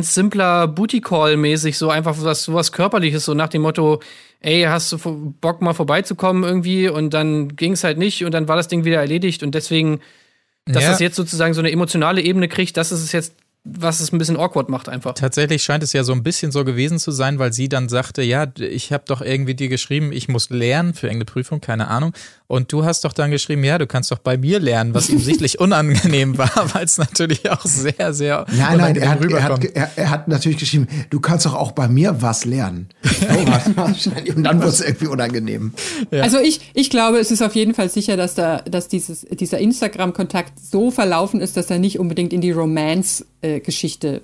simpler Booty-Call-mäßig, so einfach was Körperliches, so nach dem Motto, ey, hast du Bock mal vorbeizukommen irgendwie, und dann ging es halt nicht und dann war das Ding wieder erledigt, und deswegen, dass das jetzt sozusagen so eine emotionale Ebene kriegt, das ist es jetzt, was es ein bisschen awkward macht einfach. Tatsächlich scheint es ja so ein bisschen so gewesen zu sein, weil sie dann sagte, ja, ich habe doch irgendwie dir geschrieben, ich muss lernen für irgendeine Prüfung, keine Ahnung. Und du hast doch dann geschrieben, ja, du kannst doch bei mir lernen, was ihm sichtlich unangenehm war, weil es natürlich auch sehr, sehr unangenehm rüberkommt. Er hat natürlich geschrieben, du kannst doch auch bei mir was lernen. Und dann wird es irgendwie unangenehm. Ja. Also ich glaube, es ist auf jeden Fall sicher, dass dieser Instagram-Kontakt so verlaufen ist, dass er nicht unbedingt in die Romance-Geschichte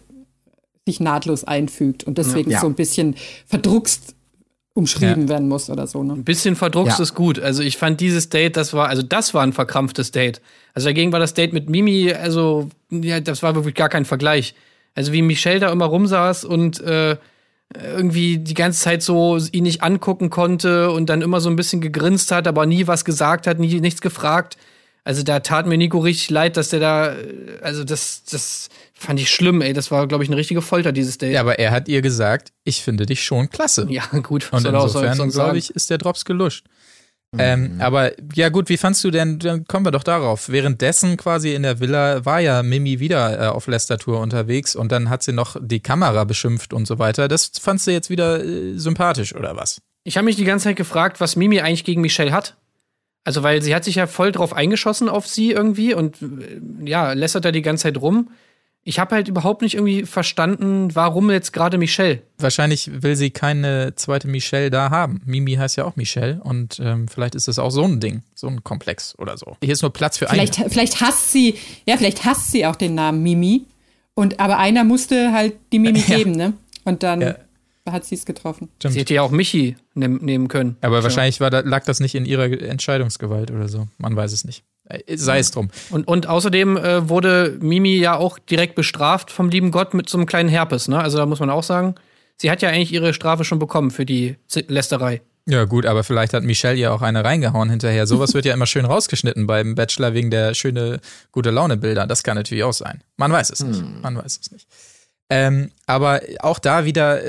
sich nahtlos einfügt und deswegen so ein bisschen verdruckst umschrieben werden muss oder so. Ne? Ein bisschen verdruckst ist gut. Also ich fand dieses Date, das war ein verkrampftes Date. Also dagegen war das Date mit Mimi, das war wirklich gar kein Vergleich. Also wie Michelle da immer rumsaß und irgendwie die ganze Zeit so ihn nicht angucken konnte und dann immer so ein bisschen gegrinst hat, aber nie was gesagt hat, nie nichts gefragt. Also da tat mir Nico richtig leid, dass der da, also das fand ich schlimm, ey. Das war, glaube ich, eine richtige Folter, dieses Date. Ja, aber er hat ihr gesagt, ich finde dich schon klasse. Ja, gut. Und insofern, glaube ich, ist der Drops geluscht. Mhm. Aber, ja gut, wie fandst du denn, dann kommen wir doch darauf. Währenddessen quasi in der Villa war ja Mimi wieder auf Lästertour unterwegs und dann hat sie noch die Kamera beschimpft und so weiter. Das fandst du jetzt wieder sympathisch, oder was? Ich habe mich die ganze Zeit gefragt, was Mimi eigentlich gegen Michelle hat. Also, weil sie hat sich ja voll drauf eingeschossen auf sie irgendwie und lästert da die ganze Zeit rum. Ich habe halt überhaupt nicht irgendwie verstanden, warum jetzt gerade Michelle. Wahrscheinlich will sie keine zweite Michelle da haben. Mimi heißt ja auch Michelle und vielleicht ist das auch so ein Ding, so ein Komplex oder so. Hier ist nur Platz für eine. Vielleicht hasst sie auch den Namen Mimi. Aber einer musste halt die Mimi geben, ne? Und dann hat sie es getroffen. Stimmt. Sie hätte ja auch Michi nehmen können. Aber wahrscheinlich lag das nicht in ihrer Entscheidungsgewalt oder so. Man weiß es nicht. Sei es drum. Und außerdem wurde Mimi ja auch direkt bestraft vom lieben Gott mit so einem kleinen Herpes. Ne? Also da muss man auch sagen, sie hat ja eigentlich ihre Strafe schon bekommen für die Lästerei. Ja gut, aber vielleicht hat Michelle ja auch eine reingehauen hinterher. Sowas wird ja immer schön rausgeschnitten beim Bachelor wegen der schönen Gute-Laune-Bilder. Das kann natürlich auch sein. Man weiß es nicht. Man weiß es nicht. Aber auch da wieder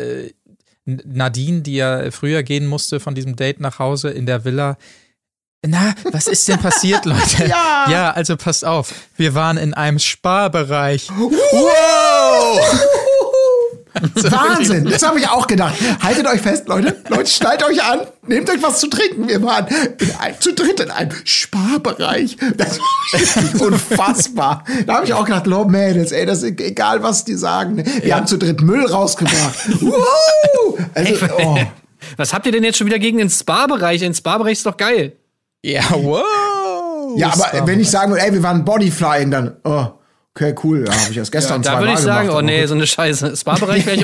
Nadine, die ja früher gehen musste von diesem Date nach Hause in der Villa. Na, was ist denn passiert, Leute? Ja, also passt auf. Wir waren in einem Sparbereich. Wow! Also Wahnsinn, das habe ich auch gedacht. Haltet euch fest, Leute, schneidet euch an, nehmt euch was zu trinken. Wir waren zu dritt in einem Sparbereich. Das war unfassbar. Da habe ich auch gedacht, Lord Mädels, ey, das ist egal, was die sagen. Wir haben zu dritt Müll rausgebracht. Also, was habt ihr denn jetzt schon wieder gegen den Spa-Bereich? Ein Spa-Bereich ist doch geil. Ja, wow. Ja, aber wenn ich sagen würde, ey, wir waren Bodyflying, dann okay, cool, ja, habe ich erst gestern zweimal gemacht. Da würde ich sagen, so eine Scheiße. Spa-Bereich wäre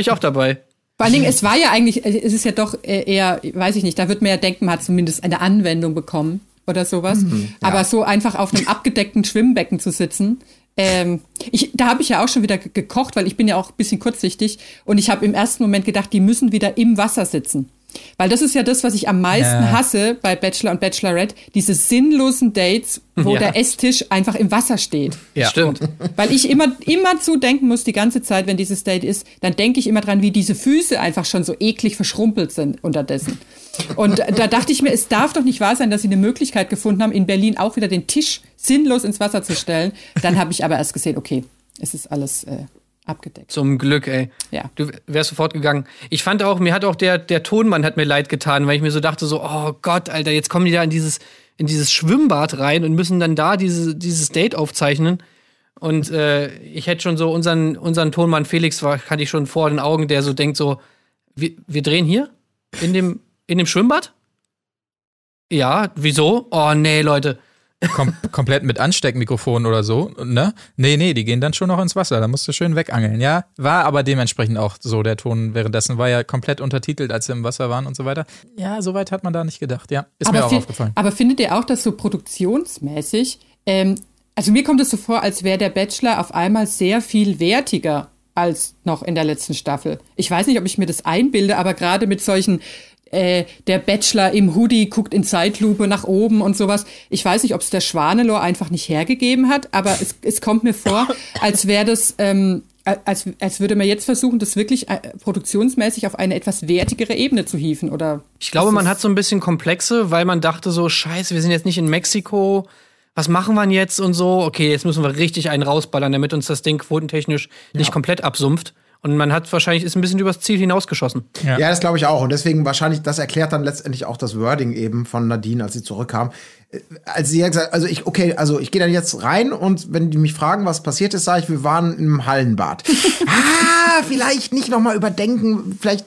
ich auch, dabei. Vor allen Dingen, es ist ja doch eher, weiß ich nicht, da wird man ja denken, man hat zumindest eine Anwendung bekommen oder sowas. Mhm, ja. Aber so einfach auf einem abgedeckten Schwimmbecken zu sitzen, da habe ich ja auch schon wieder gekocht, weil ich bin ja auch ein bisschen kurzsichtig und ich habe im ersten Moment gedacht, die müssen wieder im Wasser sitzen. Weil das ist ja das, was ich am meisten hasse bei Bachelor und Bachelorette, diese sinnlosen Dates, wo der Esstisch einfach im Wasser steht. Ja, stimmt. Weil ich immer zu denken muss, die ganze Zeit, wenn dieses Date ist, dann denke ich immer dran, wie diese Füße einfach schon so eklig verschrumpelt sind unterdessen. Und da dachte ich mir, es darf doch nicht wahr sein, dass sie eine Möglichkeit gefunden haben, in Berlin auch wieder den Tisch sinnlos ins Wasser zu stellen. Dann habe ich aber erst gesehen, okay, es ist alles abgedeckt. Zum Glück, ey. Ja. Du wärst sofort gegangen. Ich fand auch, mir hat auch der Tonmann hat mir leid getan, weil ich mir so dachte, so, oh Gott, Alter, jetzt kommen die da in dieses Schwimmbad rein und müssen dann da dieses Date aufzeichnen. Und ich hätte schon so unseren Tonmann Felix, hatte ich schon vor den Augen, der so denkt so, wir drehen hier? In dem Schwimmbad? Ja, wieso? Oh, nee, Leute. Komplett mit Ansteckmikrofon oder so, ne? Nee, die gehen dann schon noch ins Wasser, da musst du schön wegangeln, ja? War aber dementsprechend auch so, der Ton währenddessen war ja komplett untertitelt, als sie im Wasser waren und so weiter. Ja, soweit hat man da nicht gedacht, ja. Ist aber mir auch aufgefallen. Aber findet ihr auch, dass so produktionsmäßig, also mir kommt es so vor, als wäre der Bachelor auf einmal sehr viel wertiger als noch in der letzten Staffel. Ich weiß nicht, ob ich mir das einbilde, aber gerade mit solchen der Bachelor im Hoodie guckt in Zeitlupe nach oben und sowas. Ich weiß nicht, ob es der Schwanelor einfach nicht hergegeben hat, aber es kommt mir vor, als wäre das, als würde man jetzt versuchen, das wirklich produktionsmäßig auf eine etwas wertigere Ebene zu hieven, oder? Ich glaube, man hat so ein bisschen Komplexe, weil man dachte so, scheiße, wir sind jetzt nicht in Mexiko, was machen wir denn jetzt und so? Okay, jetzt müssen wir richtig einen rausballern, damit uns das Ding quotentechnisch nicht komplett absumpft. Und man hat wahrscheinlich, ist ein bisschen übers Ziel hinausgeschossen. Ja, das glaube ich auch. Und deswegen wahrscheinlich, das erklärt dann letztendlich auch das Wording eben von Nadine, als sie zurückkam. Als sie hat gesagt, ich gehe dann jetzt rein und wenn die mich fragen, was passiert ist, sage ich, wir waren im Hallenbad. Vielleicht nicht nochmal überdenken, vielleicht,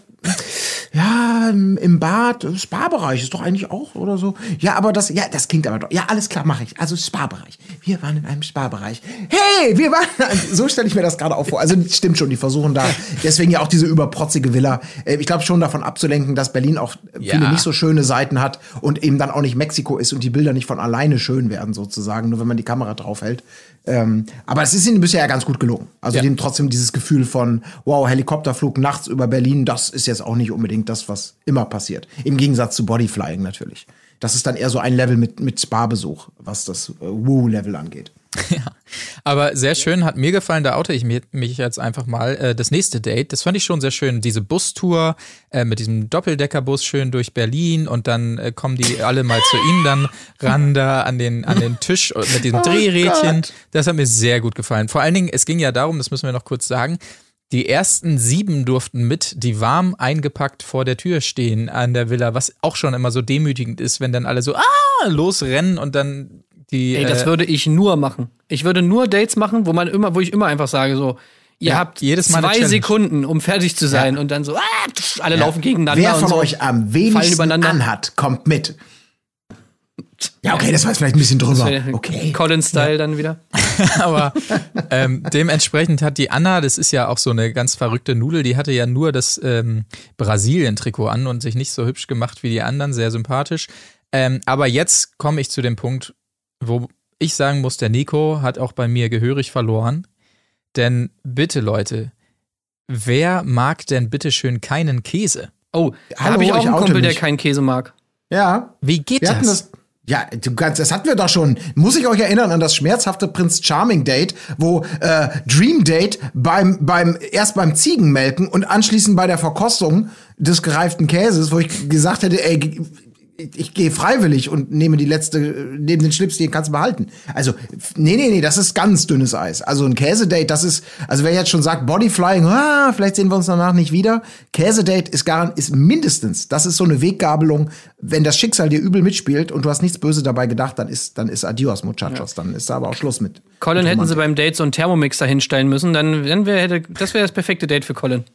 ja. ja, im Bad, Spa-Bereich ist doch eigentlich auch oder so. Ja, aber das, ja, das klingt aber doch. Ja, alles klar, mache ich. Also Spa-Bereich. Wir waren in einem Spa-Bereich. Hey, wir waren, so stelle ich mir das gerade auch vor. Also stimmt schon, die versuchen da, deswegen ja auch diese überprotzige Villa. Ich glaube schon davon abzulenken, dass Berlin auch viele nicht so schöne Seiten hat und eben dann auch nicht Mexiko ist und die Bilder nicht von alleine schön werden sozusagen, nur wenn man die Kamera drauf hält. Aber es ist ihnen bisher ja ganz gut gelungen. Also dem trotzdem dieses Gefühl von, wow, Helikopterflug nachts über Berlin, das ist jetzt auch nicht unbedingt das, was immer passiert. Im Gegensatz zu Bodyflying natürlich. Das ist dann eher so ein Level mit Spa-Besuch, was das Woo-Level angeht. Ja, aber sehr schön, hat mir gefallen, da oute ich mich jetzt einfach mal. Das nächste Date, das fand ich schon sehr schön, diese Bustour mit diesem Doppeldeckerbus schön durch Berlin und dann kommen die alle mal zu ihm dann ran da an den Tisch mit diesem Drehrädchen. Gott. Das hat mir sehr gut gefallen. Vor allen Dingen, es ging ja darum, das müssen wir noch kurz sagen, die ersten 7 durften mit, die warm eingepackt vor der Tür stehen an der Villa, was auch schon immer so demütigend ist, wenn dann alle so losrennen und dann die, ey, das würde ich nur machen. Ich würde nur Dates machen, wo ich immer einfach sage so, ihr habt jedes Mal 2 Sekunden, um fertig zu sein und dann so, alle laufen gegeneinander. Wer von und so euch am wenigsten anhat, kommt mit. Ja, okay, das war jetzt vielleicht ein bisschen drüber. Okay. Colin-Style dann wieder. Aber dementsprechend hat die Anna, das ist ja auch so eine ganz verrückte Nudel, die hatte ja nur das Brasilien-Trikot an und sich nicht so hübsch gemacht wie die anderen, sehr sympathisch. Aber jetzt komme ich zu dem Punkt, wo ich sagen muss, der Nico hat auch bei mir gehörig verloren. Denn bitte, Leute, wer mag denn bitte schön keinen Käse? Oh, habe ich auch einen Kumpel, der keinen Käse mag. Ja. Wie geht das? Ja, das hatten wir doch schon. Muss ich euch erinnern an das schmerzhafte Prince Charming Date, wo Dream Date erst beim Ziegenmelken und anschließend bei der Verkostung des gereiften Käses, wo ich gesagt hätte, ey, ich gehe freiwillig und nehme den Schlips, den kannst du behalten. Also, nee, das ist ganz dünnes Eis. Also ein Käsedate, das ist, also wer jetzt schon sagt, Bodyflying, vielleicht sehen wir uns danach nicht wieder. Käsedate ist mindestens, das ist so eine Weggabelung, wenn das Schicksal dir übel mitspielt und du hast nichts Böse dabei gedacht, dann ist adios, Muchachos, dann ist da aber auch Schluss mit. Colin hätten sie beim Date so einen Thermomix da hinstellen müssen, das wäre das perfekte Date für Colin.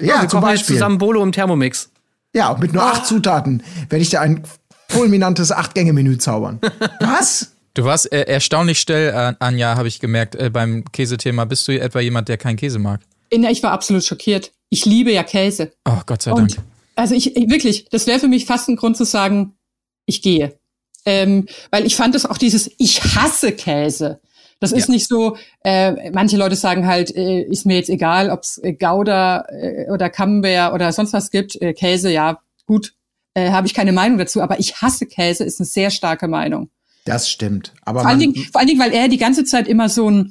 Ja, wir kochen jetzt zusammen Bolo im Thermomix. Ja, und mit nur 8 Zutaten werde ich dir ein fulminantes 8-Gänge-Menü zaubern. Was? Du warst erstaunlich still, Anja, habe ich gemerkt, beim Käsethema. Bist du etwa jemand, der keinen Käse mag? Ich war absolut schockiert. Ich liebe ja Käse. Oh, Gott sei Dank. Und, also ich wirklich, das wäre für mich fast ein Grund zu sagen, ich gehe. Weil ich fand es auch dieses, ich hasse Käse. Das ist nicht so, manche Leute sagen halt, ist mir jetzt egal, ob es Gouda oder Camembert oder sonst was gibt. Käse, ja, gut, habe ich keine Meinung dazu. Aber ich hasse Käse, ist eine sehr starke Meinung. Das stimmt. Aber vor allen Dingen, weil er die ganze Zeit immer so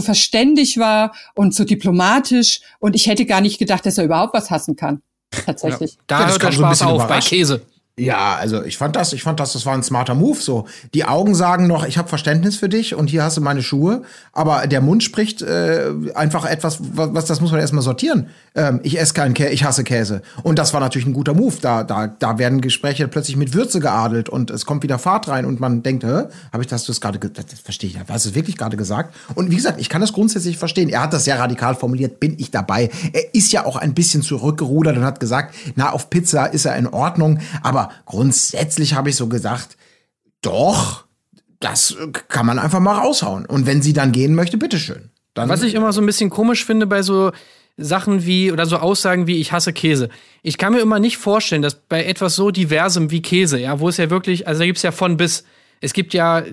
verständig war und so diplomatisch. Und ich hätte gar nicht gedacht, dass er überhaupt was hassen kann. Tatsächlich. Ja, da hört der Spaß auf bei Käse. Ja, also ich fand, das war ein smarter Move. So, die Augen sagen noch, ich habe Verständnis für dich und hier hast du meine Schuhe. Aber der Mund spricht einfach etwas, was das muss man erstmal sortieren. Ich esse keinen Käse, ich hasse Käse. Und das war natürlich ein guter Move. Da werden Gespräche plötzlich mit Würze geadelt und es kommt wieder Fahrt rein und man denkt, das verstehe ich, hast du es wirklich gerade gesagt? Und wie gesagt, ich kann das grundsätzlich verstehen. Er hat das sehr radikal formuliert, bin ich dabei. Er ist ja auch ein bisschen zurückgerudert und hat gesagt, auf Pizza ist er in Ordnung, aber grundsätzlich habe ich so gesagt, doch, das kann man einfach mal raushauen. Und wenn sie dann gehen möchte, bitteschön. Dann was ich immer so ein bisschen komisch finde bei so Sachen wie, oder so Aussagen wie, ich hasse Käse. Ich kann mir immer nicht vorstellen, dass bei etwas so Diversem wie Käse, ja, wo es ja wirklich, also da gibt es ja von bis, es gibt ja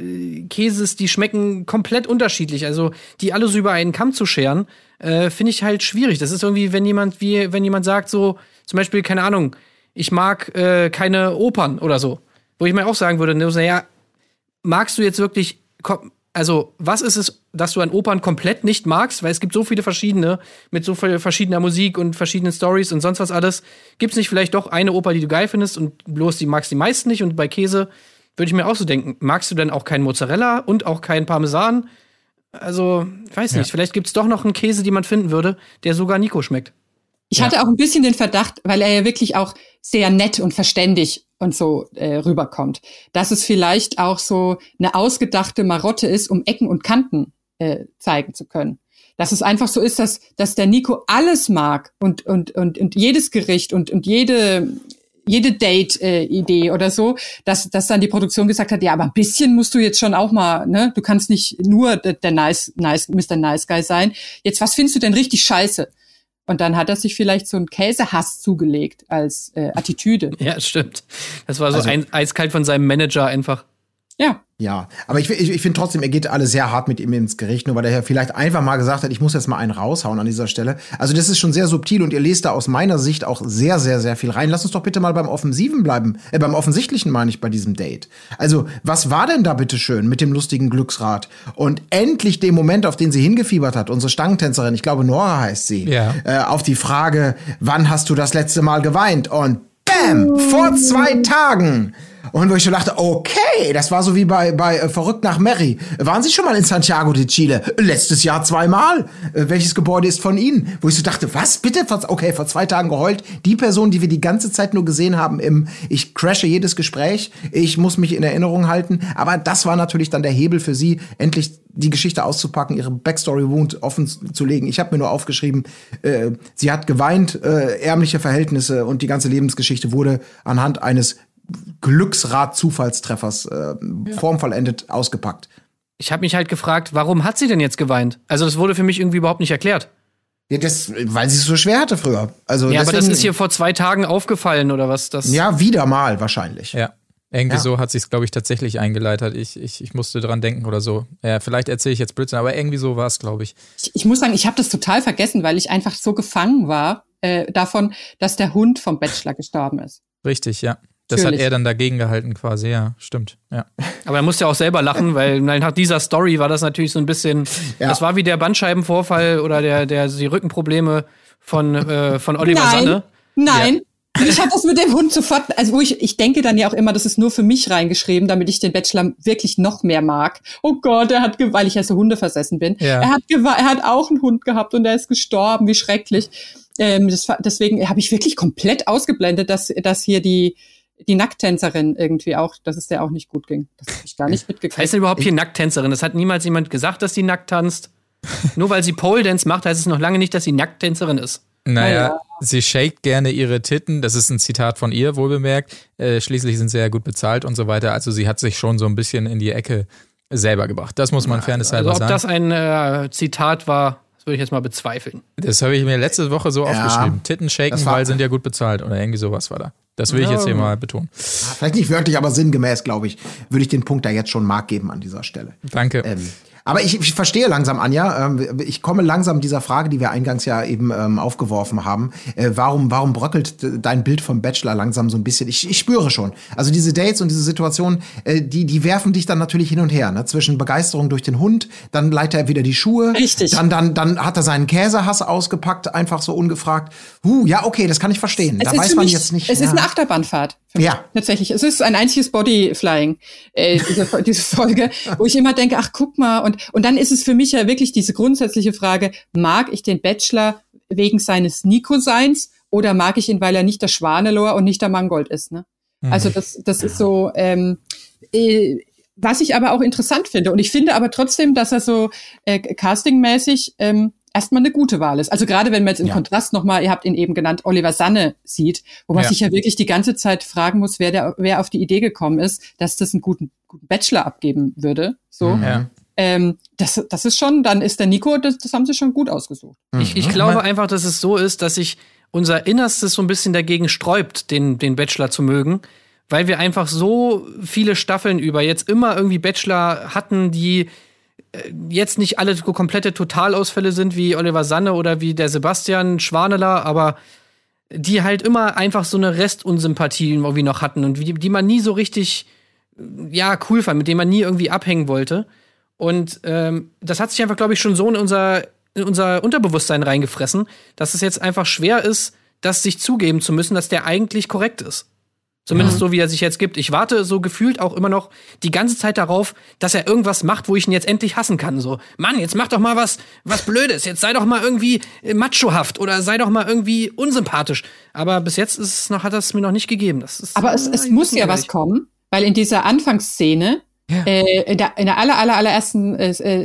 Käses, die schmecken komplett unterschiedlich. Also die alle so über einen Kamm zu scheren, finde ich halt schwierig. Das ist irgendwie, wenn jemand sagt so, zum Beispiel, keine Ahnung, ich mag keine Opern oder so. Wo ich mir auch sagen würde, naja, magst du jetzt wirklich, also was ist es, dass du an Opern komplett nicht magst? Weil es gibt so viele verschiedene, mit so viel verschiedener Musik und verschiedenen Stories und sonst was alles. Gibt es nicht vielleicht doch eine Oper, die du geil findest und bloß die magst die meisten nicht? Und bei Käse würde ich mir auch so denken, magst du denn auch keinen Mozzarella und auch keinen Parmesan? Also, ich weiß nicht, vielleicht gibt es doch noch einen Käse, den man finden würde, der sogar Nico schmeckt. Ich hatte auch ein bisschen den Verdacht, weil er ja wirklich auch sehr nett und verständig und so rüberkommt, dass es vielleicht auch so eine ausgedachte Marotte ist, um Ecken und Kanten zeigen zu können. Dass es einfach so ist, dass der Nico alles mag und jedes Gericht und jede jede Date-Idee oder so, dass dann die Produktion gesagt hat, ja, aber ein bisschen musst du jetzt schon auch mal, ne? Du kannst nicht nur der Mr. Nice Guy sein. Jetzt, was findest du denn richtig scheiße? Und dann hat er sich vielleicht so einen Käsehass zugelegt als Attitüde. Ja, stimmt. Das war so also, eiskalt von seinem Manager einfach. Ja. Ja, aber ich finde trotzdem, er geht alle sehr hart mit ihm ins Gericht, nur weil er vielleicht einfach mal gesagt hat, ich muss jetzt mal einen raushauen an dieser Stelle. Also das ist schon sehr subtil und ihr lest da aus meiner Sicht auch sehr, sehr, sehr viel rein. Lass uns doch bitte mal beim Offensiven bleiben, beim Offensichtlichen meine ich bei diesem Date. Also was war denn da bitte schön mit dem lustigen Glücksrad? Und endlich den Moment, auf den sie hingefiebert hat, unsere Stangentänzerin, ich glaube Nora heißt sie, ja. Auf die Frage, wann hast du das letzte Mal geweint? Und bam, vor 2 Tagen. Und wo ich schon dachte, okay, das war so wie bei Verrückt nach Mary. Waren Sie schon mal in Santiago de Chile? Letztes Jahr 2-mal. Welches Gebäude ist von Ihnen? Wo ich so dachte, was, bitte? Okay, vor 2 Tagen geheult. Die Person, die wir die ganze Zeit nur gesehen haben im, ich crashe jedes Gespräch, ich muss mich in Erinnerung halten. Aber das war natürlich dann der Hebel für sie, endlich die Geschichte auszupacken, ihre Backstory-Wound offen zu legen. Ich habe mir nur aufgeschrieben, sie hat geweint, ärmliche Verhältnisse und die ganze Lebensgeschichte wurde anhand eines Glücksrad-Zufallstreffers formvollendet ausgepackt. Ich habe mich halt gefragt, warum hat sie denn jetzt geweint? Also das wurde für mich irgendwie überhaupt nicht erklärt. Ja, das, weil sie es so schwer hatte früher. Also ja, deswegen, aber das ist hier vor 2 Tagen aufgefallen oder was? Das ja, wieder mal wahrscheinlich. Ja, irgendwie so hat sie es, glaube ich, tatsächlich eingeleitet. Ich musste dran denken oder so. Ja, vielleicht erzähle ich jetzt Blödsinn, aber irgendwie so war es, glaube ich. Ich muss sagen, ich habe das total vergessen, weil ich einfach so gefangen war davon, dass der Hund vom Bachelor gestorben ist. Richtig, ja. Das natürlich. Hat er dann dagegen gehalten quasi, ja, stimmt. Ja. Aber er musste ja auch selber lachen, weil nach dieser Story war das natürlich so ein bisschen, das war wie der Bandscheibenvorfall oder die Rückenprobleme von Oliver Sanne. Nein. Ja. Ich habe das mit dem Hund sofort, also wo ich denke dann ja auch immer, das ist nur für mich reingeschrieben, damit ich den Bachelor wirklich noch mehr mag. Oh Gott, er hat, weil ich ja so hundeversessen bin, er hat auch einen Hund gehabt und er ist gestorben, wie schrecklich. Deswegen habe ich wirklich komplett ausgeblendet, dass hier die Nackttänzerin irgendwie auch, dass es der auch nicht gut ging. Das habe ich gar nicht mitgekriegt. Heißt denn überhaupt hier Nackttänzerin? Das hat niemals jemand gesagt, dass sie nackt tanzt. Nur weil sie Pole Dance macht, heißt es noch lange nicht, dass sie Nackttänzerin ist. Naja, sie shakt gerne ihre Titten. Das ist ein Zitat von ihr, wohlbemerkt. Schließlich sind sie ja gut bezahlt und so weiter. Also sie hat sich schon so ein bisschen in die Ecke selber gebracht. Das muss man fairnesshalber sagen. Ob das ein Zitat war, das würde ich jetzt mal bezweifeln. Das habe ich mir letzte Woche so aufgeschrieben. Titten shaken, weil sind ja gut bezahlt. Oder irgendwie sowas war da. Das will ich jetzt hier mal betonen. Vielleicht nicht wirklich, aber sinngemäß, glaube ich, würde ich den Punkt da jetzt schon Mark geben an dieser Stelle. Danke. Aber ich verstehe langsam, Anja, ich komme langsam dieser Frage, die wir eingangs ja eben aufgeworfen haben. Warum bröckelt dein Bild vom Bachelor langsam so ein bisschen? Ich spüre schon. Also diese Dates und diese Situationen, die werfen dich dann natürlich hin und her. Ne? Zwischen Begeisterung durch den Hund, dann leiht er wieder die Schuhe. Richtig. Dann hat er seinen Käsehass ausgepackt, einfach so ungefragt. Ja, okay, das kann ich verstehen. Da weiß man jetzt nicht. Es ist eine Achterbahnfahrt. Ja. Tatsächlich. Es ist ein einziges Bodyflying, diese Folge, wo ich immer denke, ach, guck mal. Und dann ist es für mich ja wirklich diese grundsätzliche Frage, mag ich den Bachelor wegen seines Nico-Seins oder mag ich ihn, weil er nicht der Schwanelohr und nicht der Mangold ist? Ne? Also das ist so, was ich aber auch interessant finde. Und ich finde aber trotzdem, dass er so castingmäßig erstmal eine gute Wahl ist. Also gerade wenn man jetzt im Kontrast nochmal, ihr habt ihn eben genannt, Oliver Sanne sieht, wo man sich ja wirklich die ganze Zeit fragen muss, wer auf die Idee gekommen ist, dass das einen guten Bachelor abgeben würde. So. Ja. Das ist schon, dann ist der Nico, das haben sie schon gut ausgesucht. Ich glaube einfach, dass es so ist, dass sich unser Innerstes so ein bisschen dagegen sträubt, den Bachelor zu mögen, weil wir einfach so viele Staffeln über jetzt immer irgendwie Bachelor hatten, die jetzt nicht alle komplette Totalausfälle sind, wie Oliver Sanne oder wie der Sebastian Schwaneler, aber die halt immer einfach so eine Restunsympathie irgendwie noch hatten und die man nie so richtig cool fand, mit denen man nie irgendwie abhängen wollte. Und das hat sich einfach, glaube ich, schon so in unser Unterbewusstsein reingefressen, dass es jetzt einfach schwer ist, das sich zugeben zu müssen, dass der eigentlich korrekt ist. Zumindest so, wie er sich jetzt gibt. Ich warte so gefühlt auch immer noch die ganze Zeit darauf, dass er irgendwas macht, wo ich ihn jetzt endlich hassen kann. So, Mann, jetzt mach doch mal was Blödes. Jetzt sei doch mal irgendwie machohaft oder sei doch mal irgendwie unsympathisch. Aber bis jetzt hat er es mir noch nicht gegeben. Das ist, aber es muss ja was kommen, weil in dieser Anfangsszene Ja. In der allerersten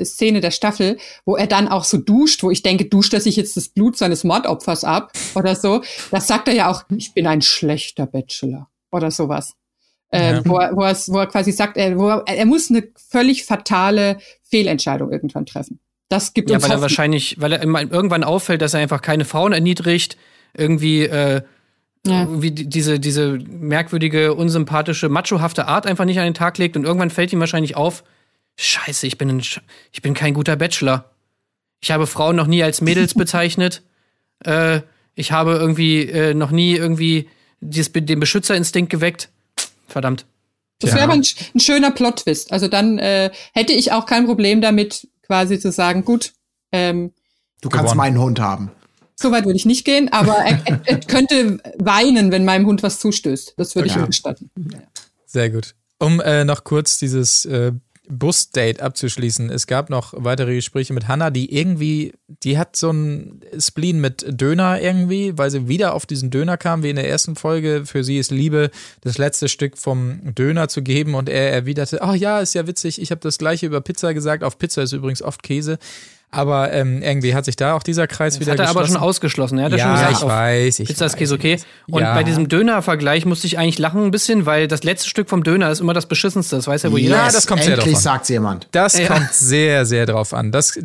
Szene der Staffel, wo er dann auch so duscht, wo ich denke, duscht er sich jetzt das Blut seines Mordopfers ab oder so, das sagt er ja auch, ich bin ein schlechter Bachelor oder sowas. Ja. Wo er quasi sagt, er muss eine völlig fatale Fehlentscheidung irgendwann treffen. Das gibt uns Hoffnung. Weil er irgendwann auffällt, dass er einfach keine Frauen erniedrigt, irgendwie diese merkwürdige, unsympathische, machohafte Art einfach nicht an den Tag legt und irgendwann fällt ihm wahrscheinlich auf, scheiße, ich bin kein guter Bachelor. Ich habe Frauen noch nie als Mädels bezeichnet. Ich habe irgendwie noch nie irgendwie den Beschützerinstinkt geweckt. Verdammt. Das wäre aber ein schöner Plot-Twist. Also dann hätte ich auch kein Problem damit, quasi zu sagen, gut. Du kannst meinen Hund haben. So weit würde ich nicht gehen, aber er könnte weinen, wenn meinem Hund was zustößt. Das würde ich ihm gestatten. Ja. Sehr gut. Um noch kurz dieses Bus-Date abzuschließen. Es gab noch weitere Gespräche mit Hannah, die hat so einen Spleen mit Döner irgendwie, weil sie wieder auf diesen Döner kam, wie in der ersten Folge. Für sie ist Liebe, das letzte Stück vom Döner zu geben, und er erwiderte, ach ja, ist ja witzig, ich habe das Gleiche über Pizza gesagt. Auf Pizza ist übrigens oft Käse. Aber irgendwie hat sich da auch dieser Kreis wieder geschlossen. Das hat er aber schon ausgeschlossen. Er hat schon gesagt, ich weiß. Pizza ist Käse, okay. Und bei diesem Döner-Vergleich musste ich eigentlich lachen ein bisschen, weil das letzte Stück vom Döner ist immer das Beschissenste. Das weiß ja wohl jeder. Ja, das kommt endlich sehr drauf an. Endlich sagt jemand. Das kommt sehr, sehr drauf an. Das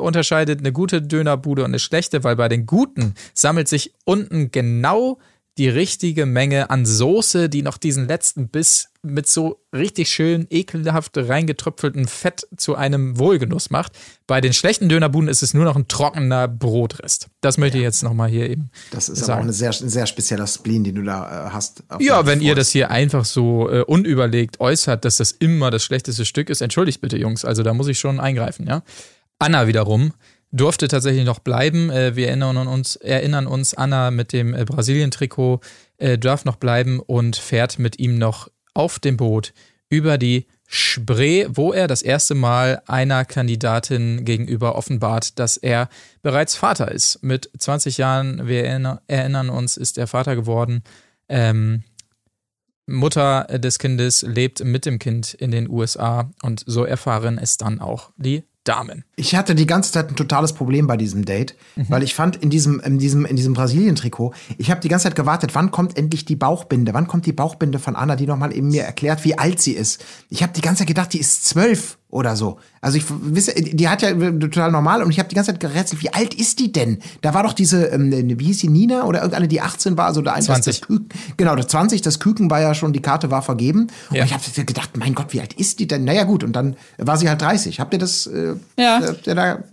unterscheidet eine gute Dönerbude und eine schlechte, weil bei den guten sammelt sich unten genau die richtige Menge an Soße, die noch diesen letzten Biss mit so richtig schön ekelhaft reingetröpfeltem Fett zu einem Wohlgenuss macht. Bei den schlechten Dönerbuden ist es nur noch ein trockener Brotrest. Das möchte ich jetzt nochmal hier eben sagen. Das ist aber auch ein sehr spezieller Spleen, den du da hast. Ja, wenn ihr das hier einfach so unüberlegt äußert, dass das immer das schlechteste Stück ist, entschuldigt bitte, Jungs, also da muss ich schon eingreifen, ja. Anna wiederum durfte tatsächlich noch bleiben. Wir erinnern uns, Anna mit dem Brasilien-Trikot darf noch bleiben und fährt mit ihm noch auf dem Boot über die Spree, wo er das erste Mal einer Kandidatin gegenüber offenbart, dass er bereits Vater ist. Mit 20 Jahren, wir erinnern uns, ist er Vater geworden. Mutter des Kindes lebt mit dem Kind in den USA und so erfahren es dann auch die Damen. Ich hatte die ganze Zeit ein totales Problem bei diesem Date, weil ich fand in diesem Brasilien-Trikot, ich habe die ganze Zeit gewartet, wann kommt endlich die Bauchbinde? Wann kommt die Bauchbinde von Anna, die nochmal eben mir erklärt, wie alt sie ist? Ich habe die ganze Zeit gedacht, die ist 12 oder so. Also ich wisse, die hat ja total normal, und ich habe die ganze Zeit gerätselt, wie alt ist die denn? Da war doch diese, wie hieß die, Nina oder irgendeine, die 18 war, also da ein 20. Genau, das 20, das Küken war ja schon, die Karte war vergeben. Ja. Und ich habe gedacht, mein Gott, wie alt ist die denn? Naja gut, und dann war sie halt 30. Habt ihr das? Ich fand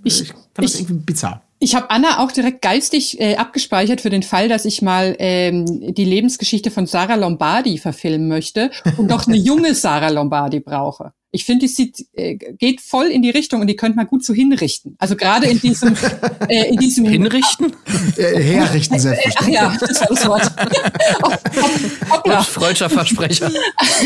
das irgendwie bizarr. Ich habe Anna auch direkt geistig abgespeichert für den Fall, dass ich mal die Lebensgeschichte von Sarah Lombardi verfilmen möchte und doch eine junge Sarah Lombardi brauche. Ich finde, die geht voll in die Richtung, und die könnte man gut so hinrichten. Also gerade in diesem... hinrichten? Herrichten, selbstverständlich. Ach ja, das war das Wort. Freudscher Versprecher.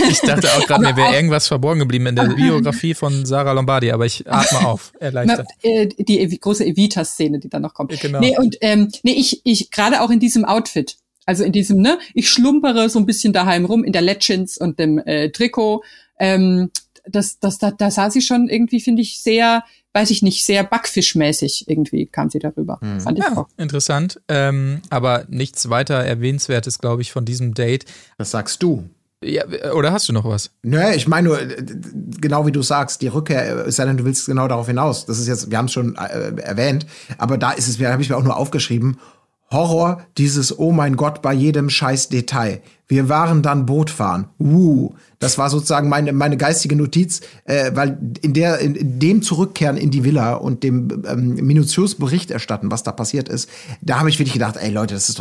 Ich dachte auch gerade, mir wäre irgendwas verborgen geblieben in der Biografie von Sarah Lombardi, aber ich atme auf, erleichtert. Die große Evita-Szene, die dann noch kommt. Genau. Nee, und ich gerade auch in diesem Outfit, also in diesem, ich schlumpere so ein bisschen daheim rum in der Legends und dem Trikot, da sah sie schon irgendwie, finde ich, sehr, weiß ich nicht, sehr backfischmäßig irgendwie kam sie darüber. Fand ich auch interessant. Aber nichts weiter Erwähnenswertes, glaube ich, von diesem Date. Das sagst du. Ja, oder hast du noch was? Nö, ich meine nur, genau wie du sagst, die Rückkehr, es sei denn, du willst genau darauf hinaus. Das ist jetzt, wir haben es schon erwähnt, aber da habe ich mir auch nur aufgeschrieben, Horror, dieses oh mein Gott bei jedem scheiß Detail. Wir waren dann Bootfahren. Das war sozusagen meine geistige Notiz, weil in dem Zurückkehren in die Villa und dem minutiös Bericht erstatten, was da passiert ist, da habe ich wirklich gedacht, ey Leute, das ist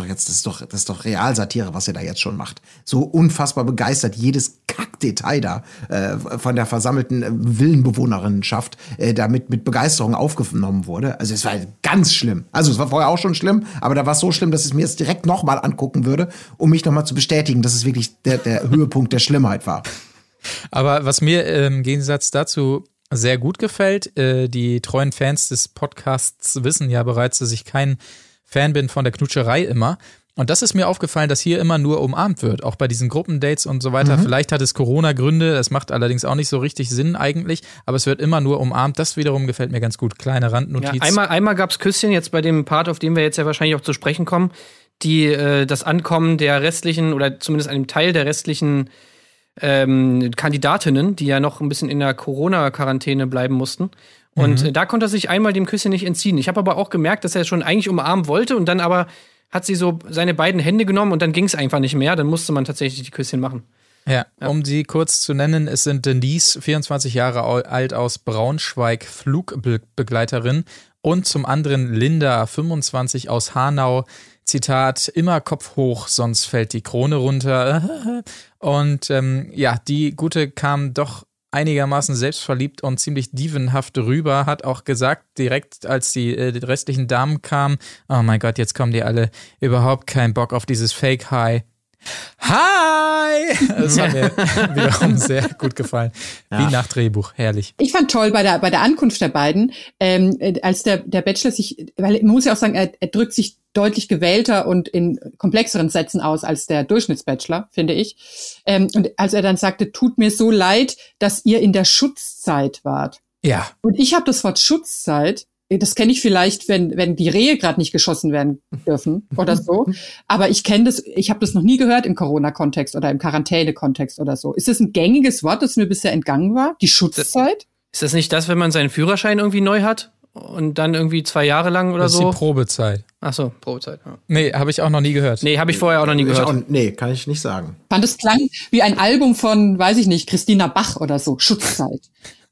doch Realsatire, was ihr da jetzt schon macht. So unfassbar begeistert, jedes Kackdetail da von der versammelten Villenbewohnerinnenschaft damit mit Begeisterung aufgenommen wurde. Also es war ganz schlimm. Also es war vorher auch schon schlimm, aber da war es so schlimm, dass ich es mir jetzt direkt nochmal angucken würde, um mich nochmal zu bestätigen, dass es wirklich der Höhepunkt der Schlimmheit war. Aber was mir im Gegensatz dazu sehr gut gefällt, die treuen Fans des Podcasts wissen ja bereits, dass ich kein Fan bin von der Knutscherei immer. Und das ist mir aufgefallen, dass hier immer nur umarmt wird, auch bei diesen Gruppendates und so weiter. Mhm. Vielleicht hat es Corona-Gründe, das macht allerdings auch nicht so richtig Sinn eigentlich, aber es wird immer nur umarmt. Das wiederum gefällt mir ganz gut. Kleine Randnotiz. Ja, einmal gab es Küsschen, jetzt bei dem Part, auf den wir jetzt ja wahrscheinlich auch zu sprechen kommen, die das Ankommen der restlichen oder zumindest einem Teil der restlichen Kandidatinnen, die ja noch ein bisschen in der Corona-Quarantäne bleiben mussten. Und da konnte er sich einmal dem Küsschen nicht entziehen. Ich habe aber auch gemerkt, dass er schon eigentlich umarmen wollte und dann aber hat sie so seine beiden Hände genommen und dann ging es einfach nicht mehr. Dann musste man tatsächlich die Küsschen machen. Ja, ja, um sie kurz zu nennen, es sind Denise, 24 Jahre alt, aus Braunschweig, Flugbegleiterin. Und zum anderen Linda, 25, aus Hanau. Zitat, immer Kopf hoch, sonst fällt die Krone runter. Und ja, die Gute kam doch einigermaßen selbstverliebt und ziemlich dievenhaft rüber, hat auch gesagt, direkt als die restlichen Damen kamen, oh mein Gott, jetzt kommen die alle, überhaupt keinen Bock auf dieses Fake-High. Hi! Das hat mir wiederum sehr gut gefallen. Ja. Wie nach Drehbuch, herrlich. Ich fand toll bei der Ankunft der beiden, als der Bachelor sich, weil man muss ja auch sagen, er drückt sich deutlich gewählter und in komplexeren Sätzen aus als der Durchschnittsbachelor, finde ich. Und als er dann sagte, tut mir so leid, dass ihr in der Schutzzeit wart. Ja. Und ich habe das Wort Schutzzeit, das kenne ich vielleicht, wenn die Rehe gerade nicht geschossen werden dürfen oder so. Aber ich habe das noch nie gehört im Corona-Kontext oder im Quarantäne-Kontext oder so. Ist das ein gängiges Wort, das mir bisher entgangen war? Die Schutzzeit? Ist das nicht das, wenn man seinen Führerschein irgendwie neu hat? Und dann irgendwie 2 Jahre lang oder so? Das ist die Probezeit. Ach so, Probezeit. Ja. Nee, habe ich auch noch nie gehört. Nee, habe ich vorher auch noch nie gehört. Nee, kann ich nicht sagen. Fand es klang wie ein Album von, weiß ich nicht, Christina Bach oder so, Schutzzeit.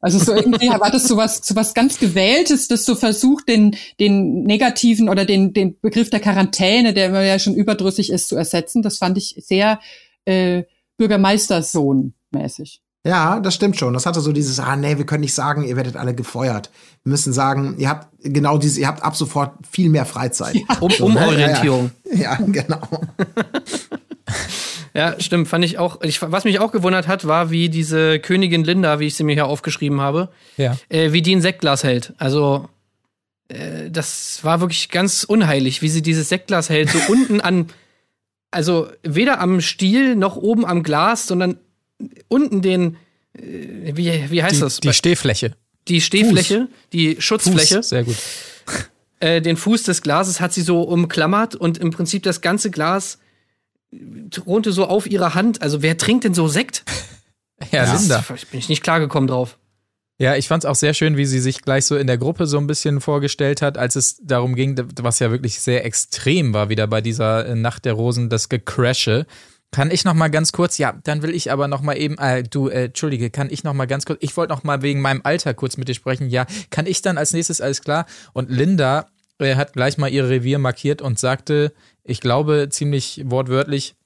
Also so irgendwie war das so was ganz Gewähltes, das so versucht, den negativen oder den Begriff der Quarantäne, der ja schon überdrüssig ist, zu ersetzen. Das fand ich sehr Bürgermeistersohn-mäßig. Ja, das stimmt schon. Das hatte so dieses, wir können nicht sagen, ihr werdet alle gefeuert. Wir müssen sagen, ihr habt ab sofort viel mehr Freizeit. Ja. Umorientierung. Ja, genau. Ja, stimmt, fand ich auch. Was mich auch gewundert hat, war, wie diese Königin Linda, wie ich sie mir hier aufgeschrieben habe, wie die ein Sektglas hält. Also, das war wirklich ganz unheilig, wie sie dieses Sektglas hält. So unten also weder am Stiel noch oben am Glas, sondern unten wie heißt das? Die Stehfläche. Die Stehfläche, Fuß. Die Schutzfläche. Fuß, sehr gut. Den Fuß des Glases hat sie so umklammert und im Prinzip das ganze Glas thronte so auf ihrer Hand. Also wer trinkt denn so Sekt? Ja, Linda. Bin ich nicht klargekommen drauf. Ja, ich fand's auch sehr schön, wie sie sich gleich so in der Gruppe so ein bisschen vorgestellt hat, als es darum ging, was ja wirklich sehr extrem war, wieder bei dieser Nacht der Rosen, das Gecrashe. Kann ich noch mal ganz kurz, ja, dann will ich aber noch mal eben, Entschuldige, kann ich noch mal ganz kurz, ich wollte noch mal wegen meinem Alter kurz mit dir sprechen, ja, kann ich dann als nächstes, alles klar? Und Linda hat gleich mal ihr Revier markiert und sagte, ich glaube, ziemlich wortwörtlich,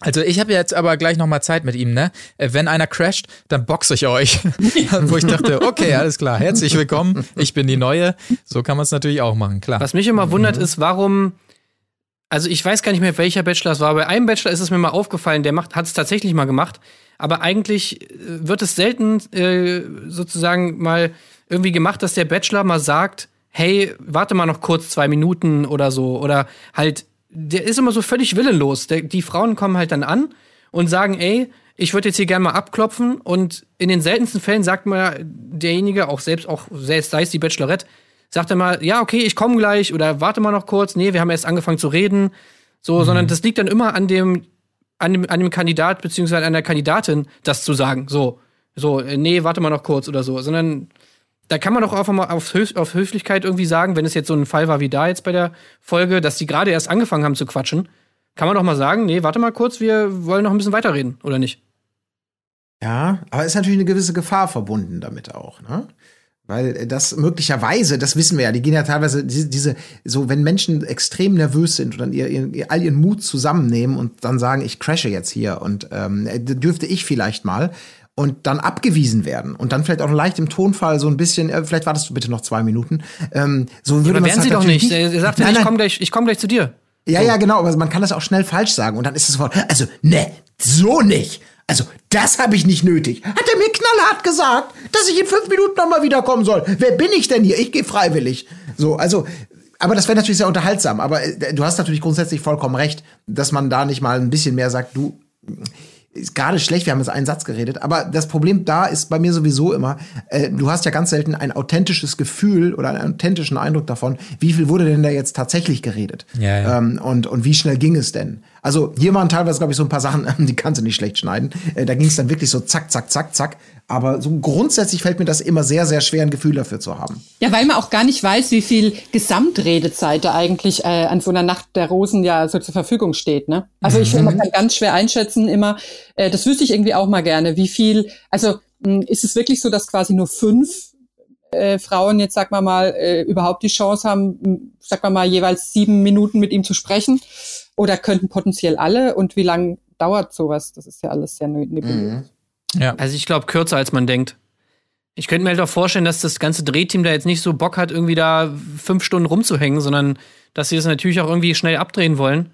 also ich habe jetzt aber gleich noch mal Zeit mit ihm, ne? Wenn einer crasht, dann boxe ich euch. Wo ich dachte, okay, alles klar, herzlich willkommen, ich bin die Neue. So kann man es natürlich auch machen, klar. Was mich immer wundert ist, warum... Also ich weiß gar nicht mehr, welcher Bachelor es war. Bei einem Bachelor ist es mir mal aufgefallen, der hat es tatsächlich mal gemacht. Aber eigentlich wird es selten sozusagen mal irgendwie gemacht, dass der Bachelor mal sagt, hey, warte mal noch kurz 2 Minuten oder so. Oder halt, der ist immer so völlig willenlos. Die Frauen kommen halt dann an und sagen, ey, ich würde jetzt hier gerne mal abklopfen. Und in den seltensten Fällen sagt mal derjenige, auch selbst sei es die Bachelorette, sagt er mal, ja, okay, ich komme gleich oder warte mal noch kurz. Nee, wir haben erst angefangen zu reden. So, sondern das liegt dann immer an dem Kandidat beziehungsweise an der Kandidatin, das zu sagen. So, nee, warte mal noch kurz oder so. Sondern da kann man doch einfach mal auf Höflichkeit irgendwie sagen, wenn es jetzt so ein Fall war wie da jetzt bei der Folge, dass die gerade erst angefangen haben zu quatschen, kann man doch mal sagen, nee, warte mal kurz, wir wollen noch ein bisschen weiterreden, oder nicht? Ja, aber ist natürlich eine gewisse Gefahr verbunden damit auch, ne? Weil das möglicherweise, das wissen wir ja, die gehen ja teilweise, so wenn Menschen extrem nervös sind und dann all ihren Mut zusammennehmen und dann sagen, ich crashe jetzt hier und dürfte ich vielleicht mal und dann abgewiesen werden und dann vielleicht auch leicht im Tonfall so ein bisschen, vielleicht wartest du bitte noch 2 Minuten. So würde man das halt doch nicht. Er sagt ja, ich komm gleich zu dir. Ja, so. Ja, genau, aber man kann das auch schnell falsch sagen und dann ist es sofort, also ne, so nicht. Also, das habe ich nicht nötig. Hat er mir knallhart gesagt, dass ich in 5 Minuten nochmal wiederkommen soll. Wer bin ich denn hier? Ich gehe freiwillig. So, also, Aber das wäre natürlich sehr unterhaltsam. Aber du hast natürlich grundsätzlich vollkommen recht, dass man da nicht mal ein bisschen mehr sagt, du, ist gerade schlecht, wir haben jetzt einen Satz geredet, aber das Problem da ist bei mir sowieso immer, du hast ja ganz selten ein authentisches Gefühl oder einen authentischen Eindruck davon, wie viel wurde denn da jetzt tatsächlich geredet? Ja, ja. Und wie schnell ging es denn? Also hier waren teilweise, glaube ich, so ein paar Sachen, die kannst du nicht schlecht schneiden. Da ging es dann wirklich so zack, zack, zack, zack. Aber so grundsätzlich fällt mir das immer sehr, sehr schwer, ein Gefühl dafür zu haben. Ja, weil man auch gar nicht weiß, wie viel Gesamtredezeit da eigentlich an so einer Nacht der Rosen ja so zur Verfügung steht. Ne? Also ich kann ganz schwer einschätzen immer, das wüsste ich irgendwie auch mal gerne, wie viel, also ist es wirklich so, dass quasi nur 5 Frauen jetzt, sag mal überhaupt die Chance haben, sag mal jeweils 7 Minuten mit ihm zu sprechen? Oder könnten potenziell alle? Und wie lange dauert sowas? Das ist ja alles sehr nebulös. Mhm. Ja. Also ich glaube, kürzer als man denkt. Ich könnte mir halt auch vorstellen, dass das ganze Drehteam da jetzt nicht so Bock hat, irgendwie da 5 Stunden rumzuhängen, sondern dass sie das natürlich auch irgendwie schnell abdrehen wollen.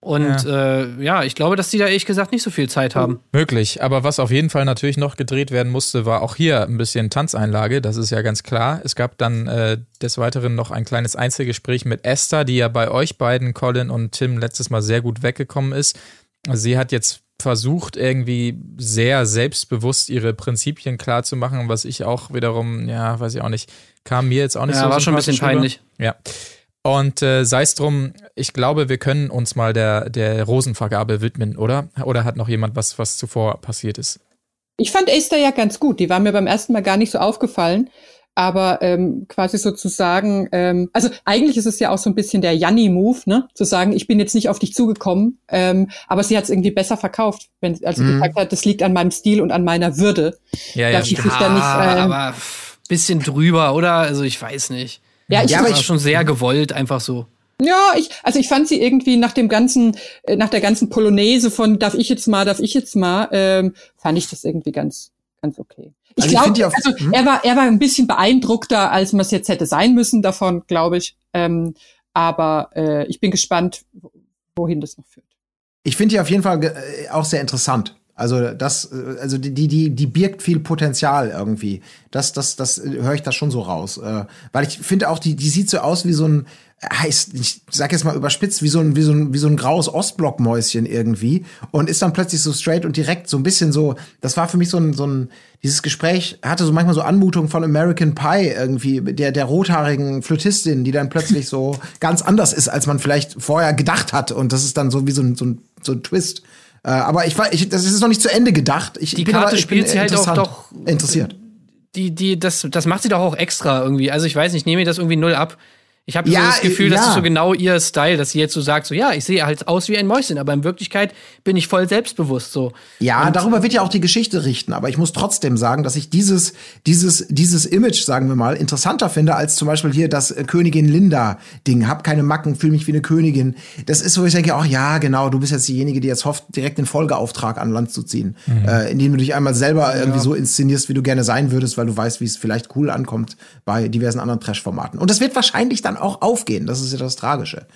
Und ja, ich glaube, dass die da ehrlich gesagt nicht so viel Zeit haben. Möglich, aber was auf jeden Fall natürlich noch gedreht werden musste, war auch hier ein bisschen Tanzeinlage, das ist ja ganz klar. Es gab dann des Weiteren noch ein kleines Einzelgespräch mit Esther, die ja bei euch beiden, Colin und Tim, letztes Mal sehr gut weggekommen ist. Sie hat jetzt versucht, irgendwie sehr selbstbewusst ihre Prinzipien klar zu machen, was ich auch wiederum, ja, weiß ich auch nicht, kam mir jetzt auch nicht so. Ja, war schon ein bisschen peinlich. Ja. Und sei es drum, ich glaube, wir können uns mal der Rosenvergabe widmen, oder? Oder hat noch jemand was zuvor passiert ist? Ich fand Esther ja ganz gut. Die war mir beim ersten Mal gar nicht so aufgefallen. Aber quasi sozusagen, also eigentlich ist es ja auch so ein bisschen der Janni-Move, ne? Zu sagen, ich bin jetzt nicht auf dich zugekommen, aber sie hat es irgendwie besser verkauft, wenn also gesagt hat, das liegt an meinem Stil und an meiner Würde. Ja, da schießt sich da nicht. Aber bisschen drüber, oder? Also ich weiß nicht. Ja, aber ich schon sehr gewollt, einfach so. Ja, ich fand sie irgendwie nach der ganzen Polonaise von darf ich jetzt mal, fand ich das irgendwie ganz okay. Ich glaube, er war ein bisschen beeindruckter, als man es jetzt hätte sein müssen davon, glaube ich. Aber ich bin gespannt, wohin das noch führt. Ich finde die auf jeden Fall auch sehr interessant. Also die birgt viel Potenzial irgendwie. Das höre ich da schon so raus. Weil ich finde auch, die sieht so aus wie so ein, ich sag jetzt mal überspitzt, wie so ein graues Ostblock-Mäuschen irgendwie und ist dann plötzlich so straight und direkt so ein bisschen so, das war für mich so ein dieses Gespräch hatte so manchmal so Anmutungen von American Pie irgendwie, der rothaarigen Flötistin, die dann plötzlich so ganz anders ist, als man vielleicht vorher gedacht hat und das ist dann so wie so ein Twist. Aber das ist noch nicht zu Ende gedacht. Die Karte spielt sie halt auch interessiert. Das macht sie doch auch extra irgendwie. Also ich weiß nicht, ich nehme mir das irgendwie null ab. Ich habe so das Gefühl, das ist so genau ihr Style, dass sie jetzt so sagt, so ja, ich sehe halt aus wie ein Mäuschen, aber in Wirklichkeit bin ich voll selbstbewusst so. Ja, und darüber wird ja auch die Geschichte richten, aber ich muss trotzdem sagen, dass ich dieses Image, sagen wir mal, interessanter finde als zum Beispiel hier das Königin Linda-Ding. Hab keine Macken, fühle mich wie eine Königin. Das ist, wo ich denke, ach ja, genau, du bist jetzt diejenige, die jetzt hofft, direkt den Folgeauftrag an Land zu ziehen, indem du dich einmal selber irgendwie so inszenierst, wie du gerne sein würdest, weil du weißt, wie es vielleicht cool ankommt bei diversen anderen Trash-Formaten. Und das wird wahrscheinlich dann auch aufgehen. Das ist ja das Tragische.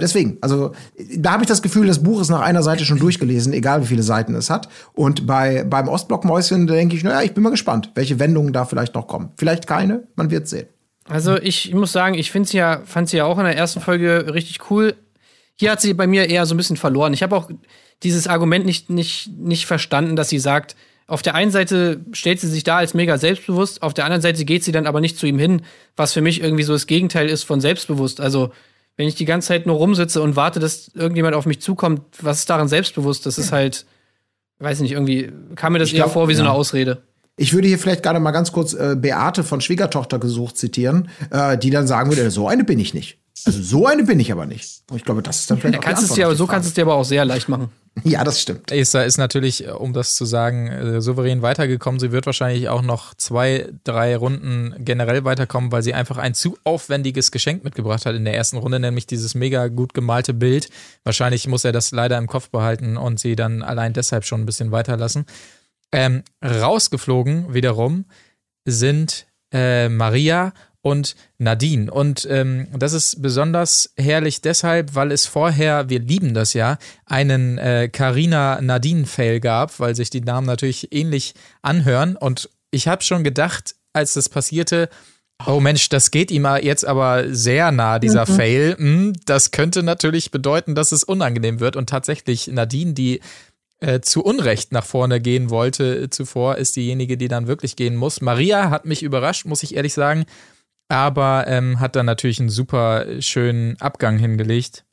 Deswegen, also da habe ich das Gefühl, das Buch ist nach einer Seite schon durchgelesen, egal wie viele Seiten es hat. Und beim Ostblock-Mäuschen denke ich, naja, ich bin mal gespannt, welche Wendungen da vielleicht noch kommen. Vielleicht keine, man wird sehen. Also ich muss sagen, ich fand sie ja auch in der ersten Folge richtig cool. Hier hat sie bei mir eher so ein bisschen verloren. Ich habe auch dieses Argument nicht verstanden, dass sie sagt, auf der einen Seite stellt sie sich da als mega selbstbewusst, auf der anderen Seite geht sie dann aber nicht zu ihm hin, was für mich irgendwie so das Gegenteil ist von selbstbewusst. Also, wenn ich die ganze Zeit nur rumsitze und warte, dass irgendjemand auf mich zukommt, was ist daran selbstbewusst? Das ist halt, weiß nicht, irgendwie kam mir das eher vor wie so eine Ausrede. Ich würde hier vielleicht gerade mal ganz kurz Beate von Schwiegertochter gesucht zitieren, die dann sagen würde, so eine bin ich nicht. Also so eine bin ich aber nicht. Und ich glaube, das ist dann vielleicht kannst du es dir aber auch sehr leicht machen. Ja, das stimmt. Esther ist natürlich, um das zu sagen, souverän weitergekommen. Sie wird wahrscheinlich auch noch 2-3 Runden generell weiterkommen, weil sie einfach ein zu aufwendiges Geschenk mitgebracht hat in der ersten Runde, nämlich dieses mega gut gemalte Bild. Wahrscheinlich muss er das leider im Kopf behalten und sie dann allein deshalb schon ein bisschen weiterlassen. Rausgeflogen wiederum sind Maria und Nadine. Und das ist besonders herrlich deshalb, weil es vorher, wir lieben das ja, einen Carina-Nadine-Fail gab, weil sich die Namen natürlich ähnlich anhören. Und ich habe schon gedacht, als das passierte, Oh Mensch, das geht ihm jetzt aber sehr nah, dieser Fail. Das könnte natürlich bedeuten, dass es unangenehm wird. Und tatsächlich Nadine, die zu Unrecht nach vorne gehen wollte zuvor, ist diejenige, die dann wirklich gehen muss. Maria hat mich überrascht, muss ich ehrlich sagen, aber hat dann natürlich einen super schönen Abgang hingelegt,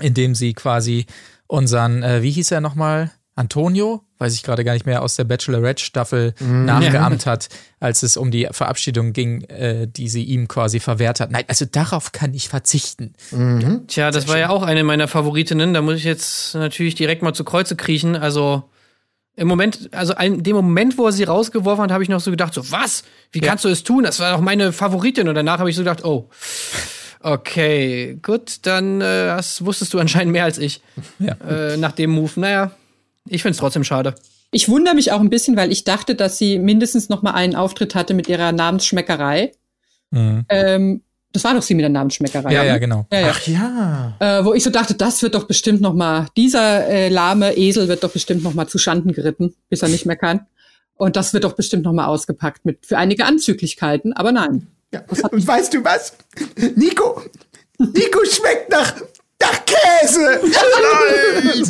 indem sie quasi unseren, wie hieß er nochmal? Antonio, weiß ich gerade gar nicht mehr, aus der Bachelorette-Staffel nachgeahmt hat, als es um die Verabschiedung ging, die sie ihm quasi verwehrt hat. Nein, also darauf kann ich verzichten. Mhm. Tja, das war ja auch eine meiner Favoritinnen. Da muss ich jetzt natürlich direkt mal zu Kreuze kriechen. Also im Moment, also in dem Moment, wo er sie rausgeworfen hat, habe ich noch so gedacht, so was? Wie kannst du es tun? Das war doch meine Favoritin. Und danach habe ich so gedacht, oh, okay, gut, dann das wusstest du anscheinend mehr als ich. Ja. Nach dem Move, naja. Ich finde es trotzdem schade. Ich wundere mich auch ein bisschen, weil ich dachte, dass sie mindestens noch mal einen Auftritt hatte mit ihrer Namensschmeckerei. Mhm. Das war doch sie mit der Namensschmeckerei. Ja, ja, genau. Ja, ja. Ach ja. Wo ich so dachte, das wird doch bestimmt noch mal, dieser lahme Esel wird doch bestimmt noch mal zu Schanden geritten, bis er nicht mehr kann. Und das wird doch bestimmt noch mal ausgepackt mit für einige Anzüglichkeiten, aber nein. Ja. Und weißt du was? Nico schmeckt nach Käse!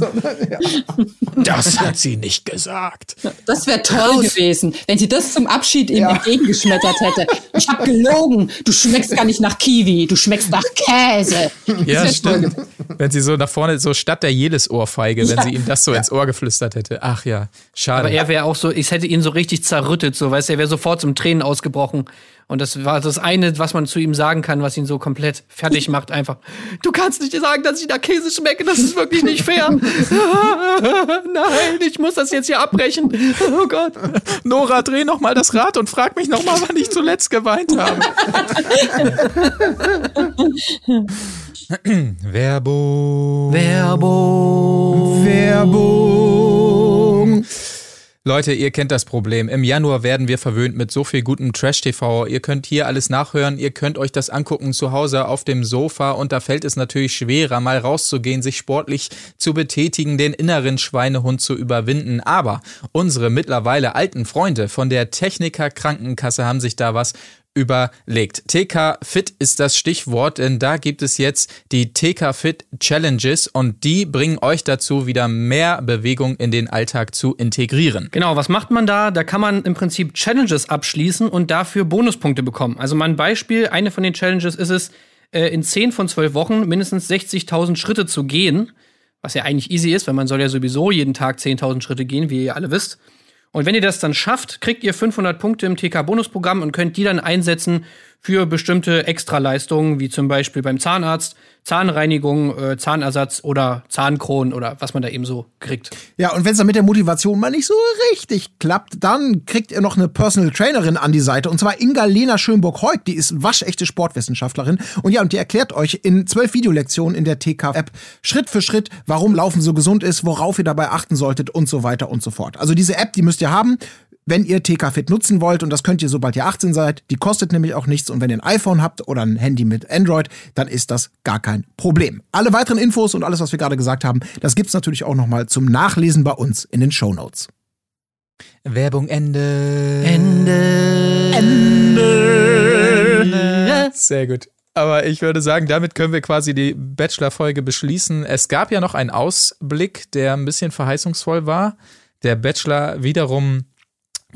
Nein! Das hat sie nicht gesagt. Das wäre toll gewesen, wenn sie das zum Abschied ihm entgegengeschmettert hätte. Ich habe gelogen. Du schmeckst gar nicht nach Kiwi, du schmeckst nach Käse. Ja, stimmt. Wenn sie so nach vorne, so statt der Jelis-Ohrfeige, wenn sie ihm das so ins Ohr geflüstert hätte. Ach ja, schade. Aber er wäre auch so, ich hätte ihn so richtig zerrüttet, so, weißt du, er wäre sofort zum Tränen ausgebrochen. Und das war das eine, was man zu ihm sagen kann, was ihn so komplett fertig macht, einfach. Du kannst nicht sagen, dass ich nach Käse schmecke, das ist wirklich nicht fair. Nein, ich muss das jetzt hier abbrechen. Oh Gott. Nora, dreh noch mal das Rad und frag mich noch mal, wann ich zuletzt geweint habe. Werbung. Werbung. Werbung. Leute, ihr kennt das Problem. Im Januar werden wir verwöhnt mit so viel gutem Trash-TV. Ihr könnt hier alles nachhören, ihr könnt euch das angucken zu Hause auf dem Sofa. Und da fällt es natürlich schwerer, mal rauszugehen, sich sportlich zu betätigen, den inneren Schweinehund zu überwinden. Aber unsere mittlerweile alten Freunde von der Techniker Krankenkasse haben sich da was überlegt. TK-Fit ist das Stichwort, denn da gibt es jetzt die TK-Fit Challenges und die bringen euch dazu, wieder mehr Bewegung in den Alltag zu integrieren. Genau, was macht man da? Da kann man im Prinzip Challenges abschließen und dafür Bonuspunkte bekommen. Also mal ein Beispiel, eine von den Challenges ist es, in 10 von 12 Wochen mindestens 60.000 Schritte zu gehen, was ja eigentlich easy ist, weil man soll ja sowieso jeden Tag 10.000 Schritte gehen, wie ihr alle wisst. Und wenn ihr das dann schafft, kriegt ihr 500 Punkte im TK-Bonusprogramm und könnt die dann einsetzen für bestimmte Extraleistungen, wie zum Beispiel beim Zahnarzt, Zahnreinigung, Zahnersatz oder Zahnkronen oder was man da eben so kriegt. Ja, und wenn es dann mit der Motivation mal nicht so richtig klappt, dann kriegt ihr noch eine Personal Trainerin an die Seite. Und zwar Inga-Lena Schönburg-Heuk, die ist waschechte Sportwissenschaftlerin. Und ja, und die erklärt euch in 12 Videolektionen in der TK-App Schritt für Schritt, warum Laufen so gesund ist, worauf ihr dabei achten solltet und so weiter und so fort. Also diese App, die müsst ihr haben, wenn ihr TK-Fit nutzen wollt, und das könnt ihr, sobald ihr 18 seid, die kostet nämlich auch nichts. Und wenn ihr ein iPhone habt oder ein Handy mit Android, dann ist das gar kein Problem. Alle weiteren Infos und alles, was wir gerade gesagt haben, das gibt's natürlich auch nochmal zum Nachlesen bei uns in den Shownotes. Werbung Ende. Ende. Ende. Sehr gut. Aber ich würde sagen, damit können wir quasi die Bachelor-Folge beschließen. Es gab ja noch einen Ausblick, der ein bisschen verheißungsvoll war. Der Bachelor wiederum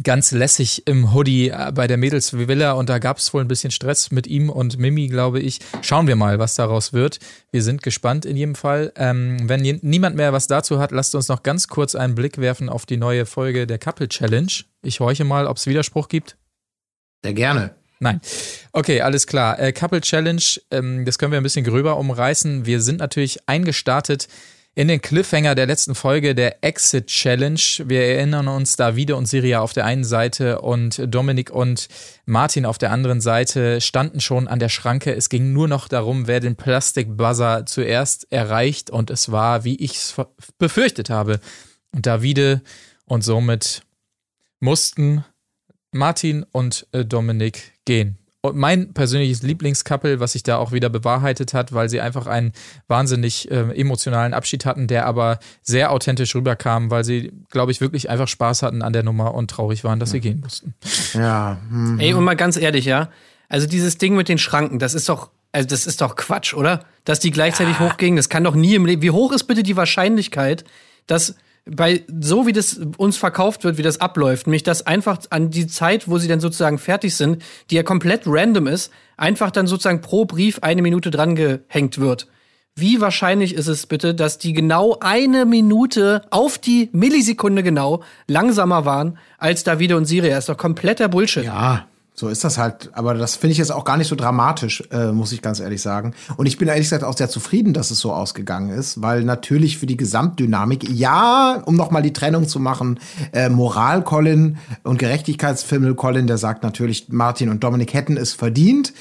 ganz lässig im Hoodie bei der Mädelsvilla und da gab es wohl ein bisschen Stress mit ihm und Mimi, glaube ich. Schauen wir mal, was daraus wird. Wir sind gespannt in jedem Fall. Wenn niemand mehr was dazu hat, lasst uns noch ganz kurz einen Blick werfen auf die neue Folge der Couple Challenge. Ich horche mal, ob es Widerspruch gibt. Sehr gerne. Nein. Okay, alles klar. Couple Challenge, das können wir ein bisschen gröber umreißen. Wir sind natürlich eingestartet in den Cliffhanger der letzten Folge der Exit Challenge. Wir erinnern uns, Davide und Siria auf der einen Seite und Domenic und Martin auf der anderen Seite standen schon an der Schranke. Es ging nur noch darum, wer den Plastikbuzzer zuerst erreicht. Und es war, wie ich es befürchtet habe, Davide. Und somit mussten Martin und Domenic gehen. Und mein persönliches Lieblingscouple, was sich da auch wieder bewahrheitet hat, weil sie einfach einen wahnsinnig emotionalen Abschied hatten, der aber sehr authentisch rüberkam, weil sie, glaube ich, wirklich einfach Spaß hatten an der Nummer und traurig waren, dass sie gehen mussten. Ja. Mhm. Ey, und mal ganz ehrlich, ja, Also dieses Ding mit den Schranken, das ist doch Quatsch, oder? Dass die gleichzeitig hochgingen, das kann doch nie im Leben. Wie hoch ist bitte die Wahrscheinlichkeit, dass bei so wie das uns verkauft wird, wie das abläuft, nämlich dass einfach an die Zeit, wo sie dann sozusagen fertig sind, die ja komplett random ist, einfach dann sozusagen pro Brief 1 Minute dran gehängt wird. Wie wahrscheinlich ist es bitte, dass die genau 1 Minute auf die Millisekunde genau langsamer waren als Davide und Siria? Das ist doch kompletter Bullshit. Ja, so ist das halt. Aber das finde ich jetzt auch gar nicht so dramatisch, muss ich ganz ehrlich sagen. Und ich bin ehrlich gesagt auch sehr zufrieden, dass es so ausgegangen ist, weil natürlich für die Gesamtdynamik, ja, um nochmal die Trennung zu machen, Moral-Colin und Gerechtigkeitsfimmel-Colin, der sagt natürlich, Martin und Domenic hätten es verdient.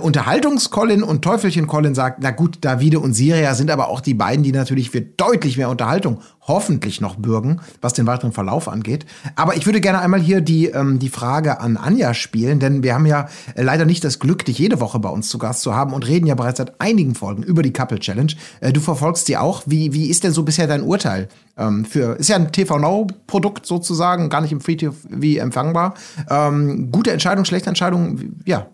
Unterhaltungs-Colin und Teufelchen-Colin sagt, na gut, Davide und Siria sind aber auch die beiden, die natürlich für deutlich mehr Unterhaltung hoffentlich noch bürgen, was den weiteren Verlauf angeht. Aber ich würde gerne einmal hier die Frage an Anja spielen, denn wir haben ja leider nicht das Glück, dich jede Woche bei uns zu Gast zu haben und reden ja bereits seit einigen Folgen über die Couple Challenge. Du verfolgst die auch. Wie ist denn so bisher dein Urteil? Ist ja ein TV-Now-Produkt sozusagen, gar nicht im Free-TV empfangbar. Gute Entscheidung, schlechte Entscheidung, ja.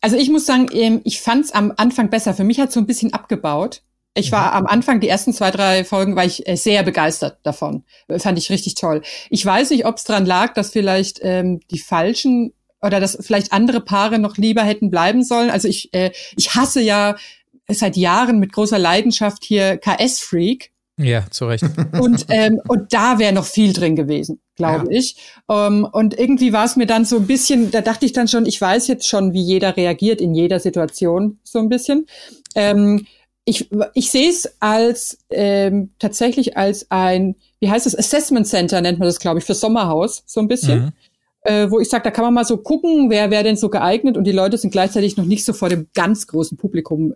Also ich muss sagen, ich fand es am Anfang besser. Für mich hat es so ein bisschen abgebaut. Ich war am Anfang, die ersten 2, 3 Folgen, war ich sehr begeistert davon. Fand ich richtig toll. Ich weiß nicht, ob es daran lag, dass vielleicht die falschen oder dass vielleicht andere Paare noch lieber hätten bleiben sollen. Also ich hasse ja seit Jahren mit großer Leidenschaft hier KS-Freak. Ja, zu Recht. Und da wäre noch viel drin gewesen, glaube ich. Und irgendwie war es mir dann so ein bisschen, da dachte ich dann schon, ich weiß jetzt schon, wie jeder reagiert in jeder Situation so ein bisschen. Ich sehe es als tatsächlich als ein, wie heißt es, Assessment Center nennt man das, glaube ich, für Sommerhaus so ein bisschen, wo ich sage, da kann man mal so gucken, wer wäre denn so geeignet, und die Leute sind gleichzeitig noch nicht so vor dem ganz großen Publikum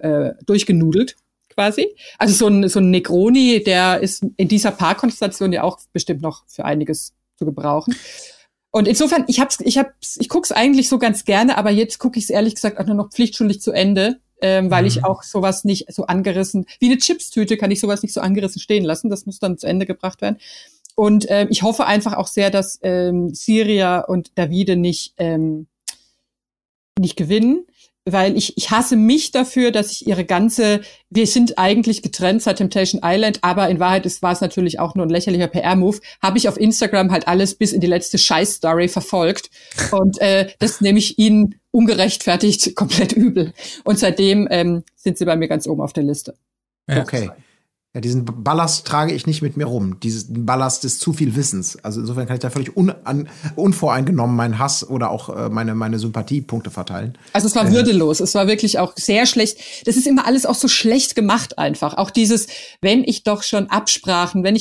durchgenudelt quasi. Also so ein Negroni, der ist in dieser Paarkonstellation ja auch bestimmt noch für einiges zu gebrauchen. Und insofern, ich guck's eigentlich so ganz gerne, aber jetzt gucke ich es ehrlich gesagt auch nur noch pflichtschuldig zu Ende. Weil ich auch sowas nicht so angerissen, wie eine Chipstüte kann ich sowas nicht so angerissen stehen lassen. Das muss dann zu Ende gebracht werden. Und ich hoffe einfach auch sehr, dass Siria und Davide nicht gewinnen, weil ich hasse mich dafür, dass ich ihre ganze, wir sind eigentlich getrennt seit Temptation Island, aber in Wahrheit war es natürlich auch nur ein lächerlicher PR-Move, habe ich auf Instagram halt alles bis in die letzte Scheiß-Story verfolgt. Und das nehme ich ihnen ungerechtfertigt komplett übel. Und seitdem sind sie bei mir ganz oben auf der Liste. Ja. Okay. Ja, diesen Ballast trage ich nicht mit mir rum. Diesen Ballast des zu viel Wissens. Also insofern kann ich da völlig unvoreingenommen meinen Hass oder auch meine Sympathiepunkte verteilen. Also es war würdelos. Es war wirklich auch sehr schlecht. Das ist immer alles auch so schlecht gemacht einfach. Auch dieses, wenn ich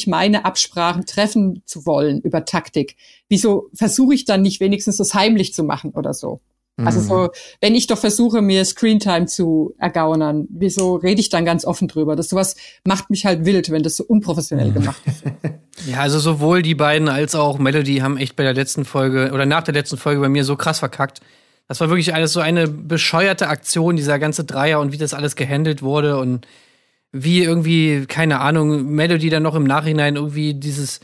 meine Absprachen treffen zu wollen über Taktik, wieso versuche ich dann nicht wenigstens das heimlich zu machen oder so? Also so, wenn ich doch versuche, mir Screentime zu ergaunern, wieso rede ich dann ganz offen drüber? Das sowas macht mich halt wild, wenn das so unprofessionell gemacht ist. Ja, also sowohl die beiden als auch Melody haben echt bei der letzten Folge oder nach der letzten Folge bei mir so krass verkackt. Das war wirklich alles so eine bescheuerte Aktion, dieser ganze Dreier und wie das alles gehandelt wurde und wie irgendwie, keine Ahnung, Melody dann noch im Nachhinein irgendwie diese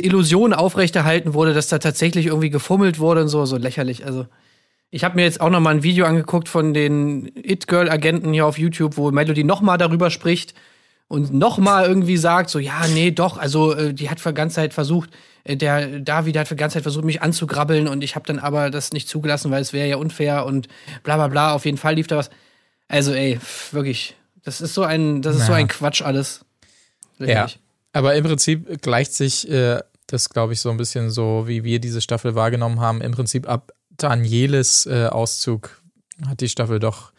Illusion aufrechterhalten wurde, dass da tatsächlich irgendwie gefummelt wurde und so lächerlich. Also ich habe mir jetzt auch noch mal ein Video angeguckt von den It-Girl-Agenten hier auf YouTube, wo Melody noch mal darüber spricht und noch mal irgendwie sagt, so, ja, nee, doch, also die hat für ganze Zeit versucht, der David hat für ganze Zeit versucht, mich anzugrabbeln und ich habe dann aber das nicht zugelassen, weil es wäre ja unfair und bla bla bla, auf jeden Fall lief da was. Also ey, wirklich, das ist so ein Quatsch alles. Richtig. Ja. Aber im Prinzip gleicht sich das, glaube ich, so ein bisschen so, wie wir diese Staffel wahrgenommen haben. Im Prinzip ab Danieles Auszug hat die Staffel doch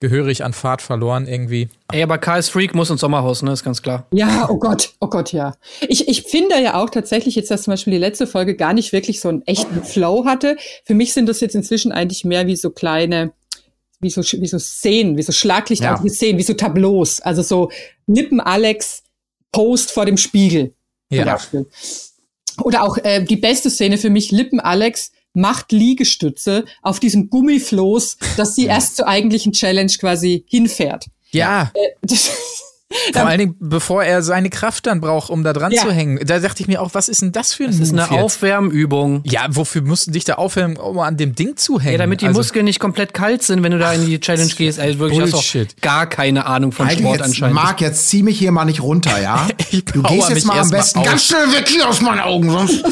gehörig an Fahrt verloren irgendwie. Ey, aber KS Freak muss ins Sommerhaus, ne? Ist ganz klar. Ja, oh Gott, ja. Ich finde ja auch tatsächlich jetzt, dass zum Beispiel die letzte Folge gar nicht wirklich so einen echten Flow hatte. Für mich sind das jetzt inzwischen eigentlich mehr wie so kleine, wie so Szenen, wie so schlaglichtartige Szenen, wie so Tableaus. Also so Nippen Alex, Post vor dem Spiegel zum Beispiel. Oder auch die beste Szene für mich, Lippen-Alex macht Liegestütze auf diesem Gummifloß, dass sie erst zur eigentlichen Challenge quasi hinfährt. Ja. Vor allen Dingen, bevor er seine Kraft dann braucht, um da dran zu hängen. Da dachte ich mir auch, was ist denn das für ein Move? Das ist eine Aufwärmübung. Ja, wofür musst du dich da aufwärmen, um an dem Ding zu hängen? Ja, damit die Muskeln nicht komplett kalt sind, wenn du da in die Challenge gehst. Also wirklich, hast du auch gar keine Ahnung von Sport anscheinend. Marc, jetzt zieh mich hier mal nicht runter, ja? Du gehst jetzt mal am besten ganz schnell weg hier aus meinen Augen. Sonst.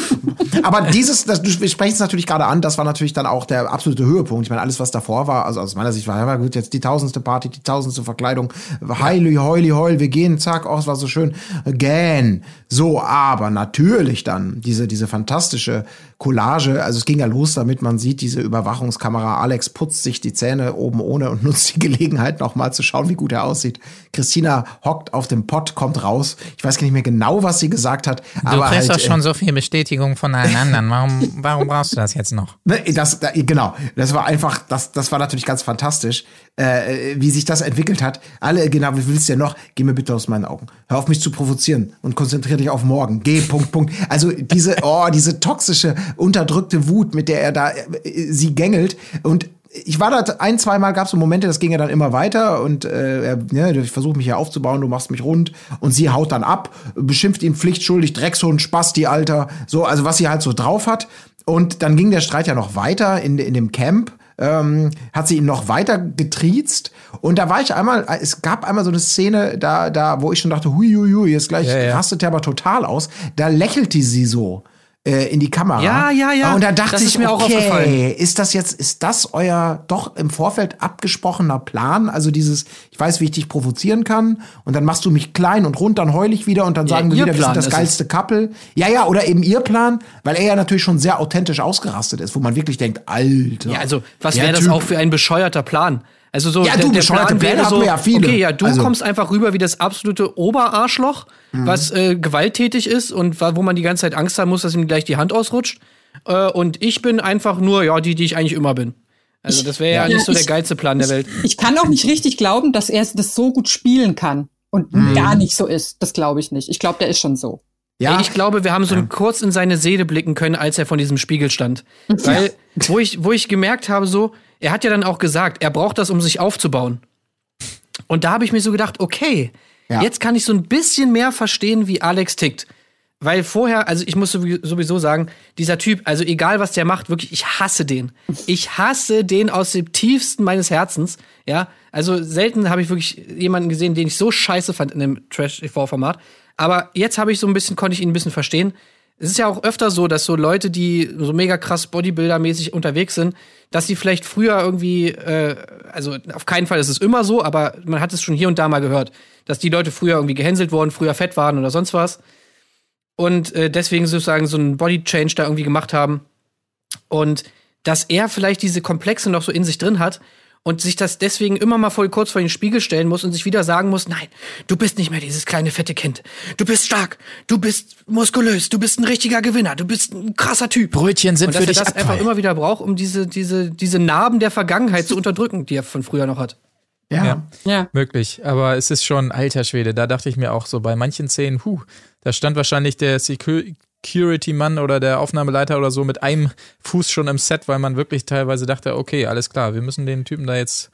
Aber wir sprechen es natürlich gerade an, das war natürlich dann auch der absolute Höhepunkt. Ich meine, alles, was davor war, also aus meiner Sicht war, ja gut, jetzt die 1000. Party, die 1000. Verkleidung, heuli, wir gehen, zack, oh, es war so schön, again. So, aber natürlich dann diese fantastische Collage, also es ging ja los, damit man sieht, diese Überwachungskamera, Alex putzt sich die Zähne oben ohne und nutzt die Gelegenheit nochmal zu schauen, wie gut er aussieht. Christina hockt auf dem Pott, kommt raus, ich weiß gar nicht mehr genau, was sie gesagt hat. Du kriegst doch schon so viel Bestätigung von allen anderen, warum brauchst du das jetzt noch? Genau, das war einfach, das war natürlich ganz fantastisch, wie sich das entwickelt hat. Alle, genau, wie willst du denn noch? Geh mir bitte aus meinen Augen. Hör auf mich zu provozieren und konzentriere dich auf morgen. Geh, Punkt. Also diese toxische, unterdrückte Wut, mit der er da sie gängelt. Und ich war da ein-, zweimal gab es so Momente, das ging ja dann immer weiter und ich versuche mich hier aufzubauen, du machst mich rund und sie haut dann ab, beschimpft ihn pflichtschuldig, Dreckshund, Spasti, Alter, so, also was sie halt so drauf hat. Und dann ging der Streit ja noch weiter in dem Camp. Hat sie ihn noch weiter getriezt. Und da war ich einmal, es gab einmal so eine Szene, da wo ich schon dachte, huiuiui, jetzt gleich rastet der aber total aus. Da lächelte sie so in die Kamera. Ja. Und da dachte ich mir, okay, ist das euer doch im Vorfeld abgesprochener Plan? Also dieses, ich weiß, wie ich dich provozieren kann und dann machst du mich klein und rund, dann heul ich wieder und dann sagen wir wieder, wir sind das geilste Couple. Ja, oder eben ihr Plan, weil er ja natürlich schon sehr authentisch ausgerastet ist, wo man wirklich denkt, Alter. Ja, also, was wäre das auch für ein bescheuerter Plan? Also so, der Plan wäre so, ja viele. Okay, du kommst einfach rüber wie das absolute Oberarschloch, was gewalttätig ist und wo man die ganze Zeit Angst haben muss, dass ihm gleich die Hand ausrutscht. Und ich bin einfach nur, die ich eigentlich immer bin. Also das wäre ja nicht so der geilste Plan der Welt. Ich kann auch nicht richtig glauben, dass er das so gut spielen kann und gar nicht so ist. Das glaube ich nicht. Ich glaube, der ist schon so. Ja. Ich glaube, wir haben so kurz in seine Seele blicken können, als er vor diesem Spiegel stand. Weil, wo ich gemerkt habe, so, er hat ja dann auch gesagt, er braucht das, um sich aufzubauen. Und da habe ich mir so gedacht, okay, jetzt kann ich so ein bisschen mehr verstehen, wie Alex tickt. Weil vorher, also ich muss sowieso sagen, dieser Typ, also egal, was der macht, wirklich, ich hasse den. Ich hasse den aus dem tiefsten meines Herzens. Ja, also selten habe ich wirklich jemanden gesehen, den ich so scheiße fand in dem Trash-TV-Format. Aber jetzt konnte ich ihn ein bisschen verstehen. Es ist ja auch öfter so, dass so Leute, die so mega krass Bodybuilder-mäßig unterwegs sind, dass sie vielleicht früher irgendwie, also auf keinen Fall ist es immer so, aber man hat es schon hier und da mal gehört, dass die Leute früher irgendwie gehänselt wurden, früher fett waren oder sonst was. Und deswegen sozusagen so einen Body-Change da irgendwie gemacht haben. Und dass er vielleicht diese Komplexe noch so in sich drin hat und sich das deswegen immer mal voll kurz vor den Spiegel stellen muss und sich wieder sagen muss, nein, du bist nicht mehr dieses kleine fette Kind. Du bist stark, du bist muskulös, du bist ein richtiger Gewinner, du bist ein krasser Typ. Brötchen sind für dich Abfall. Und dass er das einfach immer wieder braucht, um diese Narben der Vergangenheit zu unterdrücken, die er von früher noch hat. Ja, möglich. Aber es ist schon, alter Schwede, da dachte ich mir auch so, bei manchen Szenen, da stand wahrscheinlich der Security-Mann oder der Aufnahmeleiter oder so mit einem Fuß schon im Set, weil man wirklich teilweise dachte, okay, alles klar, wir müssen den Typen da jetzt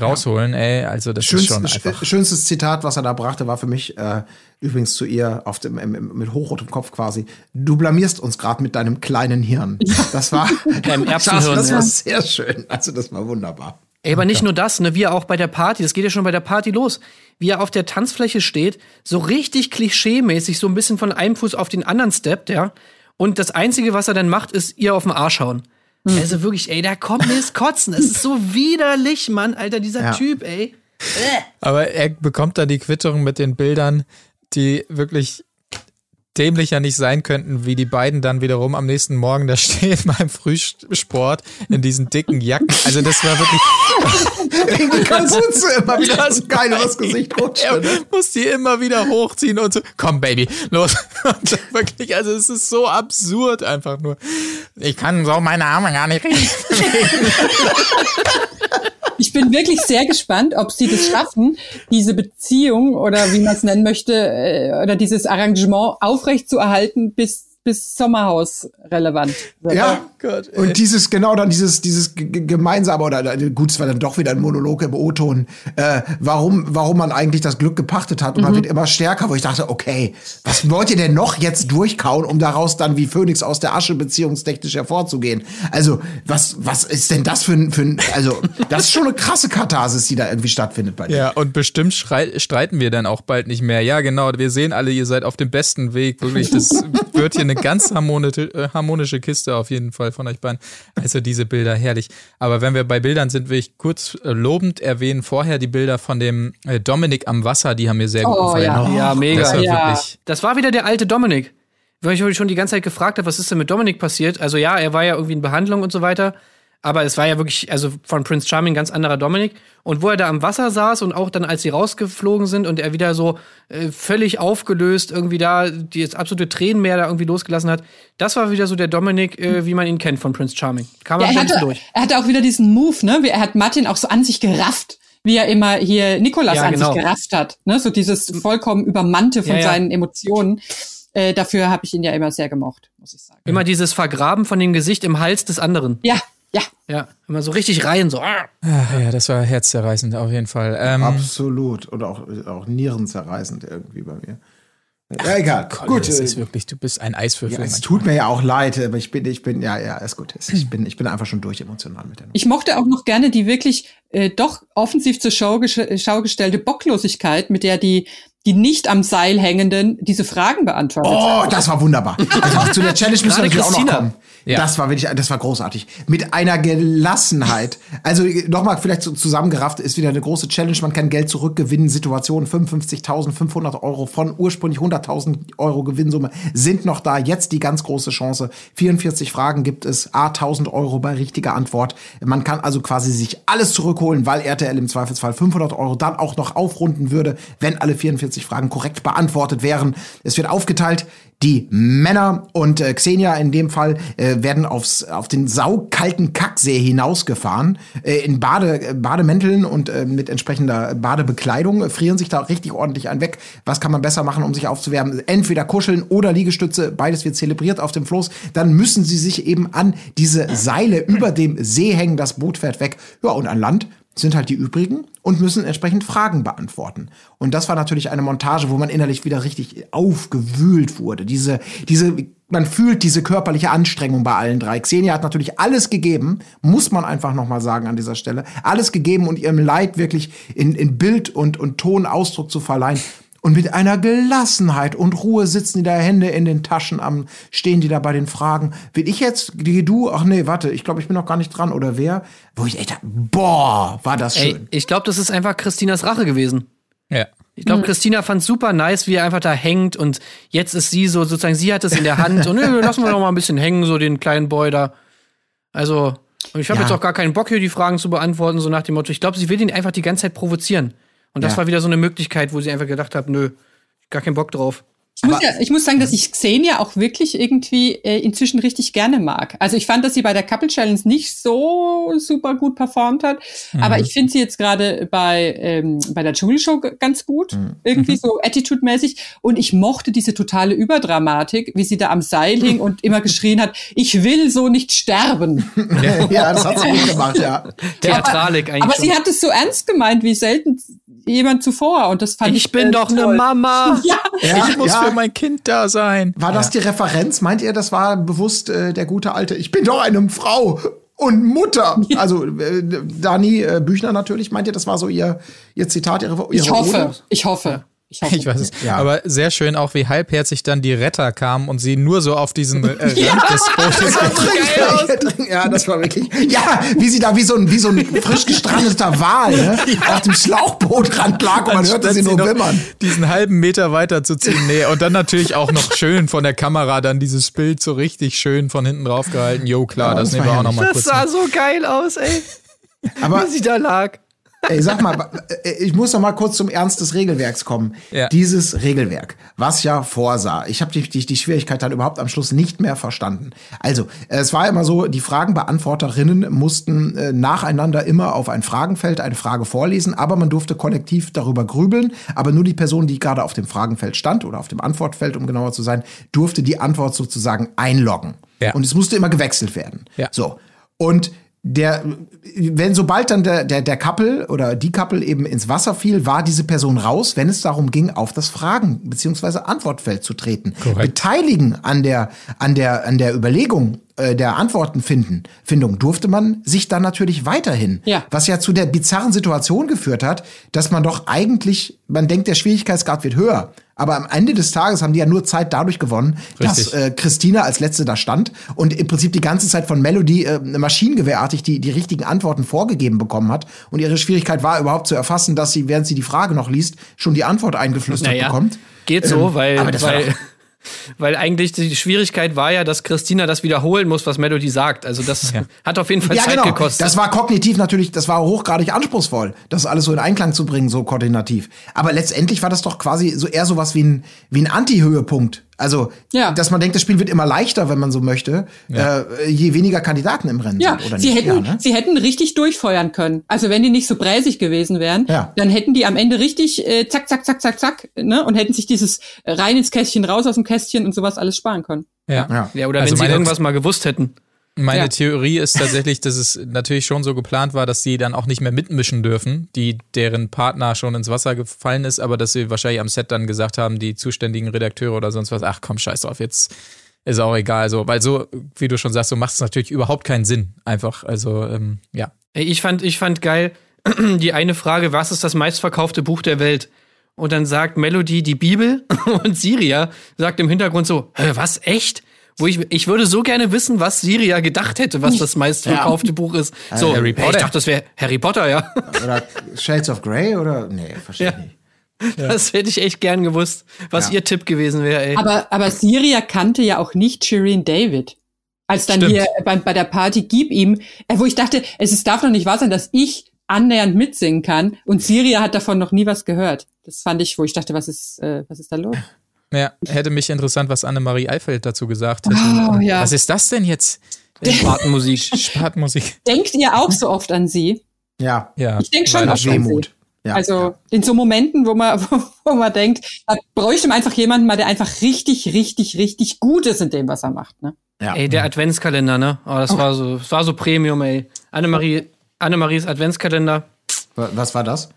rausholen. Ja. Ey, also das ist schon einfach. Schönstes Zitat, was er da brachte, war für mich übrigens zu ihr auf dem, mit hochrotem Kopf quasi, du blamierst uns gerade mit deinem kleinen Hirn. Das war, das war sehr schön. Also das war wunderbar. Ey, aber nicht nur das, ne, wie er auch bei der Party, das geht ja schon bei der Party los, wie er auf der Tanzfläche steht, so richtig klischeemäßig, so ein bisschen von einem Fuß auf den anderen steppt, ja. Und das Einzige, was er dann macht, ist ihr auf den Arsch hauen. Also wirklich, ey, da kommt mir das Kotzen. Es ist so widerlich, Mann, Alter, dieser Typ, ey. Aber er bekommt da die Quittung mit den Bildern, die wirklich dämlicher nicht sein könnten, wie die beiden dann wiederum am nächsten Morgen da stehen beim Frühsport in diesen dicken Jacken. Also das war wirklich... Irgendwie kannst du immer wieder so geil übers Gesicht rutschen. Er muss die immer wieder hochziehen und so, komm Baby, los. Und wirklich, also es ist so absurd einfach nur. Ich kann so meine Arme gar nicht reden. Ich bin wirklich sehr gespannt, ob sie das schaffen, diese Beziehung oder wie man es nennen möchte, oder dieses Arrangement aufrecht zu erhalten bis bis Sommerhaus relevant. Ja, Gott, und dieses, genau dann dieses gemeinsame, oder gut, es war dann doch wieder ein Monolog im O-Ton, warum man eigentlich das Glück gepachtet hat, und man wird immer stärker, wo ich dachte, okay, was wollt ihr denn noch jetzt durchkauen, um daraus dann wie Phönix aus der Asche beziehungstechnisch hervorzugehen? Also, was ist denn das für ein also, das ist schon eine krasse Katharsis, die da irgendwie stattfindet bei dir. Ja, und bestimmt streiten wir dann auch bald nicht mehr. Ja, genau, wir sehen alle, ihr seid auf dem besten Weg, wirklich, das wird hier eine ganz harmonische Kiste auf jeden Fall von euch beiden. Also diese Bilder, herrlich. Aber wenn wir bei Bildern sind, will ich kurz lobend erwähnen, vorher die Bilder von dem Domenic am Wasser, die haben mir sehr gut gefallen. Ja, ja, mega. Das war wieder der alte Domenic. Weil ich mich schon die ganze Zeit gefragt habe, was ist denn mit Domenic passiert? Also ja, er war ja irgendwie in Behandlung und so weiter. Aber es war ja wirklich, also von Prince Charming ganz anderer Domenic. Und wo er da am Wasser saß und auch dann, als sie rausgeflogen sind und er wieder so völlig aufgelöst irgendwie da, die jetzt absolute Tränenmeer da irgendwie losgelassen hat, das war wieder so der Domenic, wie man ihn kennt von Prince Charming. Kam ja, er hatte auch wieder diesen Move, ne? Er hat Martin auch so an sich gerafft, wie er immer hier Nikolas sich gerafft hat. Ne? So dieses vollkommen Übermannte von seinen Emotionen. Dafür habe ich ihn ja immer sehr gemocht, muss ich sagen. Immer dieses Vergraben von dem Gesicht im Hals des anderen. Ja. Ja, immer so richtig rein, so. Ja, das war herzzerreißend auf jeden Fall. Absolut. Oder auch nierenzerreißend irgendwie bei mir. Ja, egal. Gott, gut. Das ist wirklich, du bist ein Eiswürfel. Ja, es tut mir ja auch leid, aber ich bin ja, ist gut. Ich bin einfach schon durch emotional mit der Nummer. Ich mochte auch noch gerne die wirklich doch offensiv zur Schau gestellte Bocklosigkeit, mit der die nicht am Seil hängenden diese Fragen beantwortet. Oh, das war wunderbar. Also zu der Challenge müssen wir natürlich auch noch kommen. Ja. Das war großartig. Mit einer Gelassenheit. Also nochmal vielleicht so zusammengerafft, ist wieder eine große Challenge. Man kann Geld zurückgewinnen. Situationen 55.500 Euro von ursprünglich 100.000 Euro Gewinnsumme sind noch da. Jetzt die ganz große Chance. 44 Fragen gibt es. A, 1.000 Euro bei richtiger Antwort. Man kann also quasi sich alles zurückholen, weil RTL im Zweifelsfall 500 Euro dann auch noch aufrunden würde, wenn alle 44 Fragen korrekt beantwortet wären. Es wird aufgeteilt. Die Männer und Xenia in dem Fall werden auf den saukalten Kacksee hinausgefahren. In Bademänteln und mit entsprechender Badebekleidung frieren sich da richtig ordentlich einen weg. Was kann man besser machen, um sich aufzuwärmen? Entweder kuscheln oder Liegestütze. Beides wird zelebriert auf dem Floß. Dann müssen sie sich eben an diese Seile über dem See hängen. Das Boot fährt weg. Ja, und an Land sind halt die übrigen und müssen entsprechend Fragen beantworten. Und das war natürlich eine Montage, wo man innerlich wieder richtig aufgewühlt wurde. Man fühlt diese körperliche Anstrengung bei allen drei. Xenia hat natürlich alles gegeben, muss man einfach nochmal sagen an dieser Stelle, alles gegeben und ihrem Leid wirklich in Bild und Ton Ausdruck zu verleihen. Und mit einer Gelassenheit und Ruhe sitzen die da, Hände in den Taschen, stehen die da bei den Fragen. Will ich jetzt, du? Ach nee, warte, ich glaube, ich bin noch gar nicht dran, oder wer? Wo ich dachte, boah, war das schön. Ey, ich glaube, das ist einfach Christinas Rache gewesen. Ja. Ich glaube, Christina fand's super nice, wie er einfach da hängt und jetzt ist sie so, sozusagen, sie hat es in der Hand und lassen wir doch mal ein bisschen hängen, so den kleinen Boy da. Also, und ich habe jetzt auch gar keinen Bock, hier die Fragen zu beantworten, so nach dem Motto, ich glaube, sie will ihn einfach die ganze Zeit provozieren. Und das war wieder so eine Möglichkeit, wo sie einfach gedacht hat, nö, gar keinen Bock drauf. Ich muss sagen, dass ich Xenia auch wirklich irgendwie inzwischen richtig gerne mag. Also ich fand, dass sie bei der Couple Challenge nicht so super gut performt hat. Mhm. Aber ich finde sie jetzt gerade bei der Dschungelshow ganz gut. Mhm. Irgendwie so attitude-mäßig. Und ich mochte diese totale Überdramatik, wie sie da am Seil hing und immer geschrien hat, ich will so nicht sterben. Ja, das hat sie gut gemacht, ja. Theatralik eigentlich. Aber sie hat es so ernst gemeint, wie selten jemand zuvor. Und das fand ich bin doch toll. Eine Mama. Ja. Ja, ich muss für mein Kind da sein. War das die Referenz? Meint ihr, das war bewusst der gute alte, ich bin doch eine Frau und Mutter. Also Dani Büchner natürlich, meint ihr, das war so ihr Zitat? Ich hoffe. Ich weiß es. Ja. Aber sehr schön auch, wie halbherzig dann die Retter kamen und sie nur so auf diesen Rand des Bootes getrunken. Ja, das war wirklich. Ja, wie sie da wie so ein frisch gestrandeter Wal auf dem Schlauchbootrand lag und man hörte sie nur wimmern. Diesen halben Meter weiterzuziehen. Nee, und dann natürlich auch noch schön von der Kamera dann dieses Bild so richtig schön von hinten drauf gehalten. Jo, klar, das nehmen wir auch nochmal kurz. Das sah so geil aus, ey. Aber wie sie da lag. Ey, sag mal, ich muss noch mal kurz zum Ernst des Regelwerks kommen. Ja. Dieses Regelwerk, was ja vorsah, ich habe die Schwierigkeit dann überhaupt am Schluss nicht mehr verstanden. Also, es war immer so, die Fragenbeantworterinnen mussten nacheinander immer auf ein Fragenfeld eine Frage vorlesen, aber man durfte kollektiv darüber grübeln, aber nur die Person, die gerade auf dem Fragenfeld stand oder auf dem Antwortfeld, um genauer zu sein, durfte die Antwort sozusagen einloggen. Ja. Und es musste immer gewechselt werden. Ja. So. Und sobald dann der Couple oder die Couple eben ins Wasser fiel, war diese Person raus, wenn es darum ging, auf das Fragen- bzw. Antwortfeld zu treten. Korrekt. Beteiligen an der Überlegung der Antwortenfindung durfte man sich dann natürlich weiterhin. Ja. Was ja zu der bizarren Situation geführt hat, dass man doch eigentlich, man denkt, der Schwierigkeitsgrad wird höher. Aber am Ende des Tages haben die ja nur Zeit dadurch gewonnen, richtig, dass Christina als Letzte da stand und im Prinzip die ganze Zeit von Melody maschinengewehrartig die richtigen Antworten vorgegeben bekommen hat. Und ihre Schwierigkeit war überhaupt zu erfassen, dass sie, während sie die Frage noch liest, schon die Antwort eingeflüstert bekommt. Geht so, weil eigentlich die Schwierigkeit war ja, dass Christina das wiederholen muss, was Melody sagt. Also das hat auf jeden Fall Zeit gekostet. Das war kognitiv natürlich, das war hochgradig anspruchsvoll, das alles so in Einklang zu bringen, so koordinativ. Aber letztendlich war das doch quasi so eher sowas wie ein Anti-Höhepunkt. Also, dass man denkt, das Spiel wird immer leichter, wenn man so möchte, je weniger Kandidaten im Rennen sind. Oder nicht. Sie hätten richtig durchfeuern können. Also, wenn die nicht so bräsig gewesen wären, dann hätten die am Ende richtig zack, zack, zack, zack, zack, ne? Und hätten sich dieses rein ins Kästchen, raus aus dem Kästchen und sowas alles sparen können. Ja, oder also wenn sie irgendwas mal gewusst hätten. Meine Theorie ist tatsächlich, dass es natürlich schon so geplant war, dass sie dann auch nicht mehr mitmischen dürfen, deren Partner schon ins Wasser gefallen ist, aber dass sie wahrscheinlich am Set dann gesagt haben, die zuständigen Redakteure oder sonst was, ach komm, scheiß drauf, jetzt ist auch egal. So, weil so, wie du schon sagst, so macht es natürlich überhaupt keinen Sinn. Einfach, also, Ich fand geil die eine Frage, was ist das meistverkaufte Buch der Welt? Und dann sagt Melody die Bibel und Siria sagt im Hintergrund so, was, echt? Wo ich würde so gerne wissen, was Siria gedacht hätte, was das meistverkaufte Buch ist. So, Harry Potter. Ich dachte, das wäre Harry Potter, Oder Shades of Grey oder? Nee, verstehe ich nicht. Ja. Das hätte ich echt gern gewusst, was ihr Tipp gewesen wäre, ey. Aber Siria kannte ja auch nicht Shirin David. Als dann hier bei der Party gib ihm, wo ich dachte, darf doch nicht wahr sein, dass ich annähernd mitsingen kann und Siria hat davon noch nie was gehört. Das fand ich, wo ich dachte, was ist da los? Ja, hätte mich interessant, was Annemarie Eifeld dazu gesagt hätte. Was ist das denn jetzt? Spartenmusik. Denkt ihr auch so oft an sie? Ja. Ich denke schon oft an sie. Ja. Also in so Momenten, wo man denkt, da bräuchte man einfach jemanden mal, der einfach richtig, richtig, richtig gut ist in dem, was er macht. Ne? Ja. Ey, der Adventskalender, ne? Oh, das war so Premium, ey. Annemaries Adventskalender. Was war das?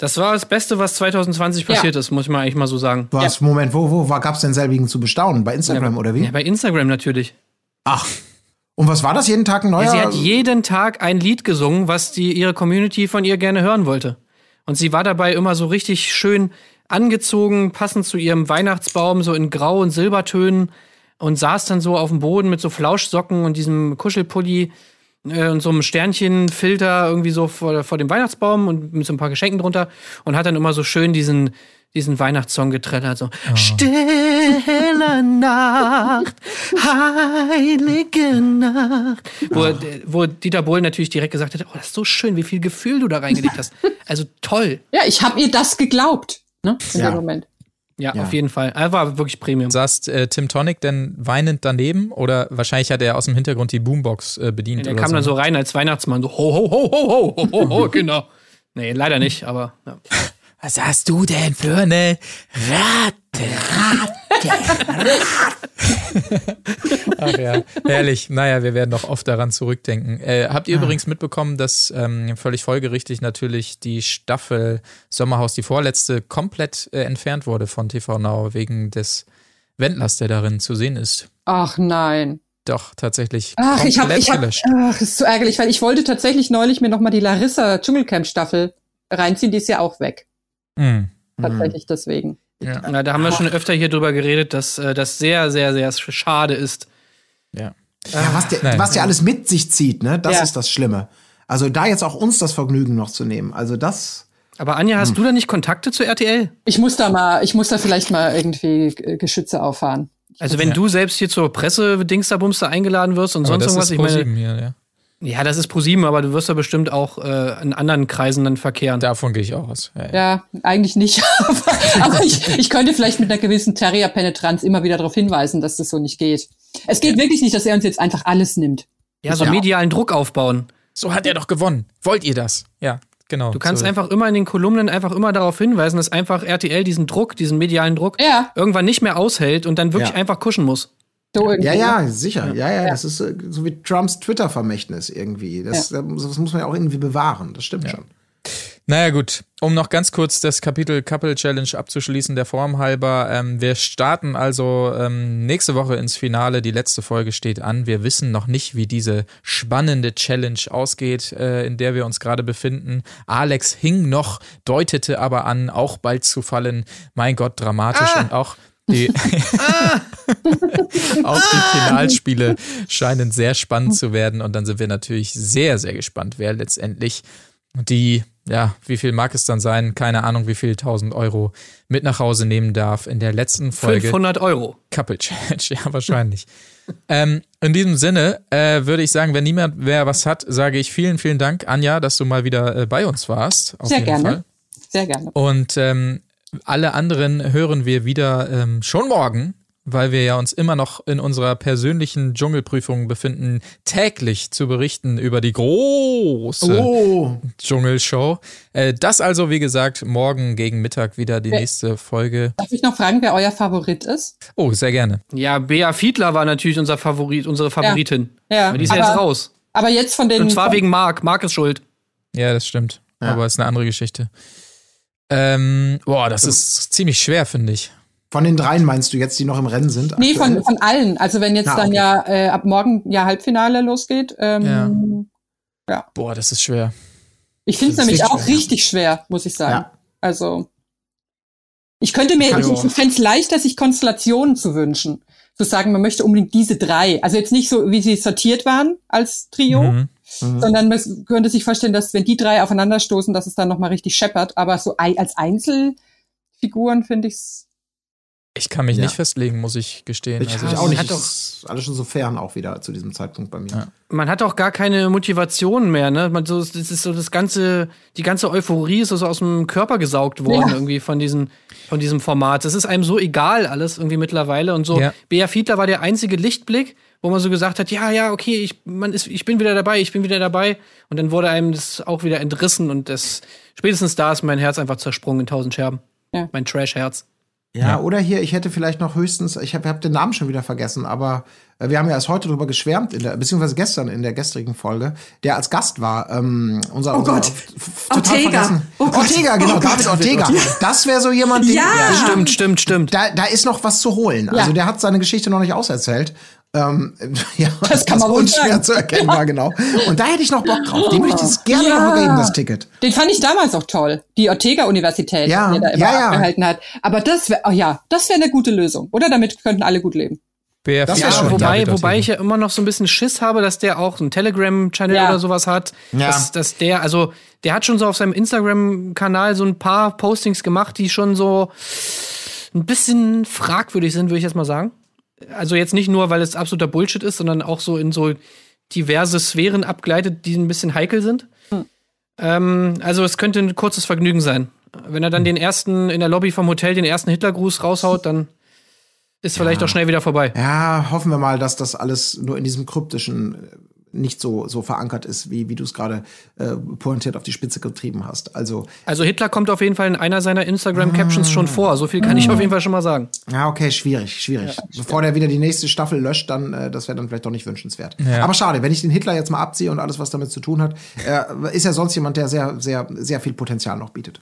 Das war das Beste, was 2020 passiert ist, muss ich mal eigentlich mal so sagen. Du hast, Moment, wo gab's denn selbigen zu bestaunen? Bei Instagram oder wie? Ja, bei Instagram natürlich. Ach. Und was war das? Jeden Tag ein neuer? Ja, sie hat jeden Tag ein Lied gesungen, was ihre Community von ihr gerne hören wollte. Und sie war dabei immer so richtig schön angezogen, passend zu ihrem Weihnachtsbaum, so in Grau- und Silbertönen. Und saß dann so auf dem Boden mit so Flauschsocken und diesem Kuschelpulli. Und so einem Sternchenfilter irgendwie so vor dem Weihnachtsbaum und mit so ein paar Geschenken drunter und hat dann immer so schön diesen Weihnachtssong geträllert. So. Oh. Stille Nacht, heilige Nacht. Wo Dieter Bohlen natürlich direkt gesagt hat, oh, das ist so schön, wie viel Gefühl du da reingelegt hast. Also toll. Ja, ich habe ihr das geglaubt, ne? In dem Moment. Ja, auf jeden Fall. Er war wirklich Premium. Saß Tim Tonic denn weinend daneben? Oder wahrscheinlich hat er aus dem Hintergrund die Boombox bedient? Ja, der kam dann so rein als Weihnachtsmann. So, ho, ho, ho, ho, ho, ho, ho, Kinder. Nee, leider nicht, aber... Ja. Was hast du denn für eine Ratte? Ach ja, herrlich. Naja, wir werden noch oft daran zurückdenken. Habt ihr übrigens mitbekommen, dass völlig folgerichtig natürlich die Staffel Sommerhaus, die vorletzte, komplett entfernt wurde von TV Now wegen des Wendlers, der darin zu sehen ist? Ach nein. Doch, tatsächlich. Ach, ich hab gelöscht. Ach, das ist so ärgerlich, weil ich wollte tatsächlich neulich mir nochmal die Larissa Dschungelcamp-Staffel reinziehen, die ist ja auch weg. Mhm. Tatsächlich deswegen. Ja. Na, da haben wir schon öfter hier drüber geredet, dass das sehr, sehr, sehr schade ist. Ja. Was der alles mit sich zieht, ne? Das ist das Schlimme. Also da jetzt auch uns das Vergnügen noch zu nehmen. Also das. Aber Anja, hast du da nicht Kontakte zu RTL? Ich muss da vielleicht mal irgendwie Geschütze auffahren. Also wenn du selbst hier zur Presse-Dingsda-Bumster eingeladen wirst und aber sonst irgendwas, ich meine. Hier, Ja, das ist ProSieben, aber du wirst ja bestimmt auch in anderen Kreisen dann verkehren. Davon gehe ich auch aus. Ja, ja. Ja, eigentlich nicht. aber ich könnte vielleicht mit einer gewissen Terrier-Penetranz immer wieder darauf hinweisen, dass das so nicht geht. Es geht wirklich nicht, dass er uns jetzt einfach alles nimmt. Ja, so medialen Druck aufbauen. So hat er doch gewonnen. Wollt ihr das? Ja, genau. Du kannst einfach immer in den Kolumnen einfach immer darauf hinweisen, dass einfach RTL diesen Druck, diesen medialen Druck irgendwann nicht mehr aushält und dann wirklich einfach kuschen muss. So sicher. Ja, das ist so wie Trumps Twitter-Vermächtnis irgendwie. Das muss man ja auch irgendwie bewahren, das stimmt schon. Naja gut, um noch ganz kurz das Kapitel Couple Challenge abzuschließen, der Form halber. Wir starten also nächste Woche ins Finale, die letzte Folge steht an. Wir wissen noch nicht, wie diese spannende Challenge ausgeht, in der wir uns gerade befinden. Alex hing noch, deutete aber an, auch bald zu fallen. Mein Gott, dramatisch und auch... Auch die Finalspiele scheinen sehr spannend zu werden und dann sind wir natürlich sehr, sehr gespannt, wer letztendlich die, wie viel mag es dann sein, keine Ahnung, wie viel 1.000 Euro mit nach Hause nehmen darf in der letzten Folge. 500 Euro. Couple Challenge, ja wahrscheinlich. In diesem Sinne würde ich sagen, wenn niemand mehr was hat, sage ich vielen, vielen Dank, Anja, dass du mal wieder bei uns warst. Auf jeden Fall. Sehr gerne. Und alle anderen hören wir wieder schon morgen, weil wir ja uns immer noch in unserer persönlichen Dschungelprüfung befinden, täglich zu berichten über die große Dschungelshow. Das also, wie gesagt, morgen gegen Mittag wieder die nächste Folge. Darf ich noch fragen, wer euer Favorit ist? Oh, sehr gerne. Ja, Bea Fiedler war natürlich unser Favorit, unsere Favoritin. Ja. Die ist jetzt raus. Aber jetzt von den... Und zwar wegen Marc. Marc ist schuld. Ja, das stimmt. Ja. Aber ist eine andere Geschichte. Das ist ziemlich schwer, finde ich. Von den dreien meinst du jetzt, die noch im Rennen sind? Nee, von allen. Also wenn jetzt dann ab morgen Halbfinale losgeht. Boah, das ist schwer. Ich finde es nämlich auch richtig schwer, muss ich sagen. Ja. Also ich fände es leichter, sich Konstellationen zu wünschen. Zu sagen, man möchte unbedingt diese drei. Also jetzt nicht so, wie sie sortiert waren als Trio. Sondern man könnte sich vorstellen, dass wenn die drei aufeinanderstoßen, dass es dann nochmal richtig scheppert. Aber so als Einzelfiguren finde ich es... Ich kann mich nicht festlegen, muss ich gestehen. Ich auch nicht. Das ist alles schon so fern auch wieder zu diesem Zeitpunkt bei mir. Ja. Man hat auch gar keine Motivation mehr, ne? Das ist so die ganze Euphorie ist so aus dem Körper gesaugt worden irgendwie von diesem Format. Das ist einem so egal alles irgendwie mittlerweile und so. Ja. Bea Fiedler war der einzige Lichtblick, wo man so gesagt hat, okay, ich bin wieder dabei, und dann wurde einem das auch wieder entrissen und spätestens da ist mein Herz einfach zersprungen in 1000 Scherben. Ja. Mein Trash-Herz. Ja, oder hier, ich hätte vielleicht noch höchstens, ich habe den Namen schon wieder vergessen, aber wir haben ja erst heute drüber geschwärmt, beziehungsweise gestern in der gestrigen Folge, der als Gast war, Ortega, genau, David Ortega. Das wäre so jemand, stimmt. Da ist noch was zu holen. Ja. Also der hat seine Geschichte noch nicht auserzählt. Das kann man unschwer zu erkennen war, genau. Und da hätte ich noch Bock drauf. Dem würde ich das gerne noch geben, das Ticket. Den fand ich damals auch toll. Die Ortega-Universität, die er da immer abgehalten hat. Aber das wäre eine gute Lösung. Oder damit könnten alle gut leben. Das wobei ich ja immer noch so ein bisschen Schiss habe, dass der auch einen Telegram-Channel oder sowas hat. Ja. Dass der, also der hat schon so auf seinem Instagram-Kanal so ein paar Postings gemacht, die schon so ein bisschen fragwürdig sind, würde ich jetzt mal sagen. Also jetzt nicht nur, weil es absoluter Bullshit ist, sondern auch so in so diverse Sphären abgleitet, die ein bisschen heikel sind. Also es könnte ein kurzes Vergnügen sein. Wenn er dann den ersten in der Lobby vom Hotel den ersten Hitlergruß raushaut, dann ist vielleicht auch schnell wieder vorbei. Ja, hoffen wir mal, dass das alles nur in diesem kryptischen nicht so verankert ist, wie du es gerade pointiert auf die Spitze getrieben hast. Also Hitler kommt auf jeden Fall in einer seiner Instagram-Captions schon vor. So viel kann ich auf jeden Fall schon mal sagen. Ja, okay, schwierig. Ja, bevor der wieder die nächste Staffel löscht, dann das wäre dann vielleicht doch nicht wünschenswert. Ja. Aber schade, wenn ich den Hitler jetzt mal abziehe und alles, was damit zu tun hat, ist ja sonst jemand, der sehr, sehr, sehr viel Potenzial noch bietet.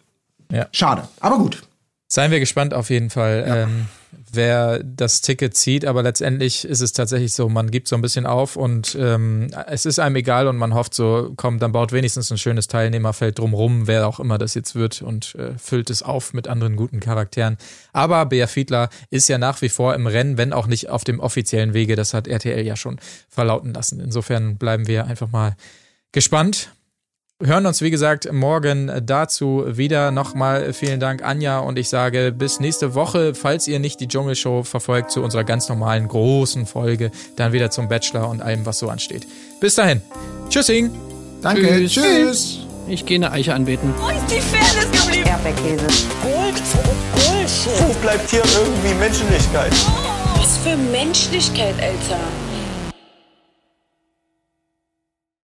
Ja. Schade, aber gut. Seien wir gespannt auf jeden Fall. Ja. Wer das Ticket zieht, aber letztendlich ist es tatsächlich so, man gibt so ein bisschen auf und es ist einem egal und man hofft so, komm, dann baut wenigstens ein schönes Teilnehmerfeld drumrum, wer auch immer das jetzt wird und füllt es auf mit anderen guten Charakteren. Aber Bea Fiedler ist ja nach wie vor im Rennen, wenn auch nicht auf dem offiziellen Wege, das hat RTL ja schon verlauten lassen. Insofern bleiben wir einfach mal gespannt hören uns, wie gesagt, morgen dazu wieder. Nochmal vielen Dank, Anja, und ich sage bis nächste Woche, falls ihr nicht die Dschungelshow verfolgt, zu unserer ganz normalen, großen Folge, dann wieder zum Bachelor und allem, was so ansteht. Bis dahin. Tschüssing. Danke. Tschüss. Tschüss. Ich gehe eine Eiche anbeten. Wo ist die Fairness geblieben? Erdbeerkäse. Gold. Wo bleibt hier irgendwie Menschlichkeit? Oh, was für Menschlichkeit, Alter.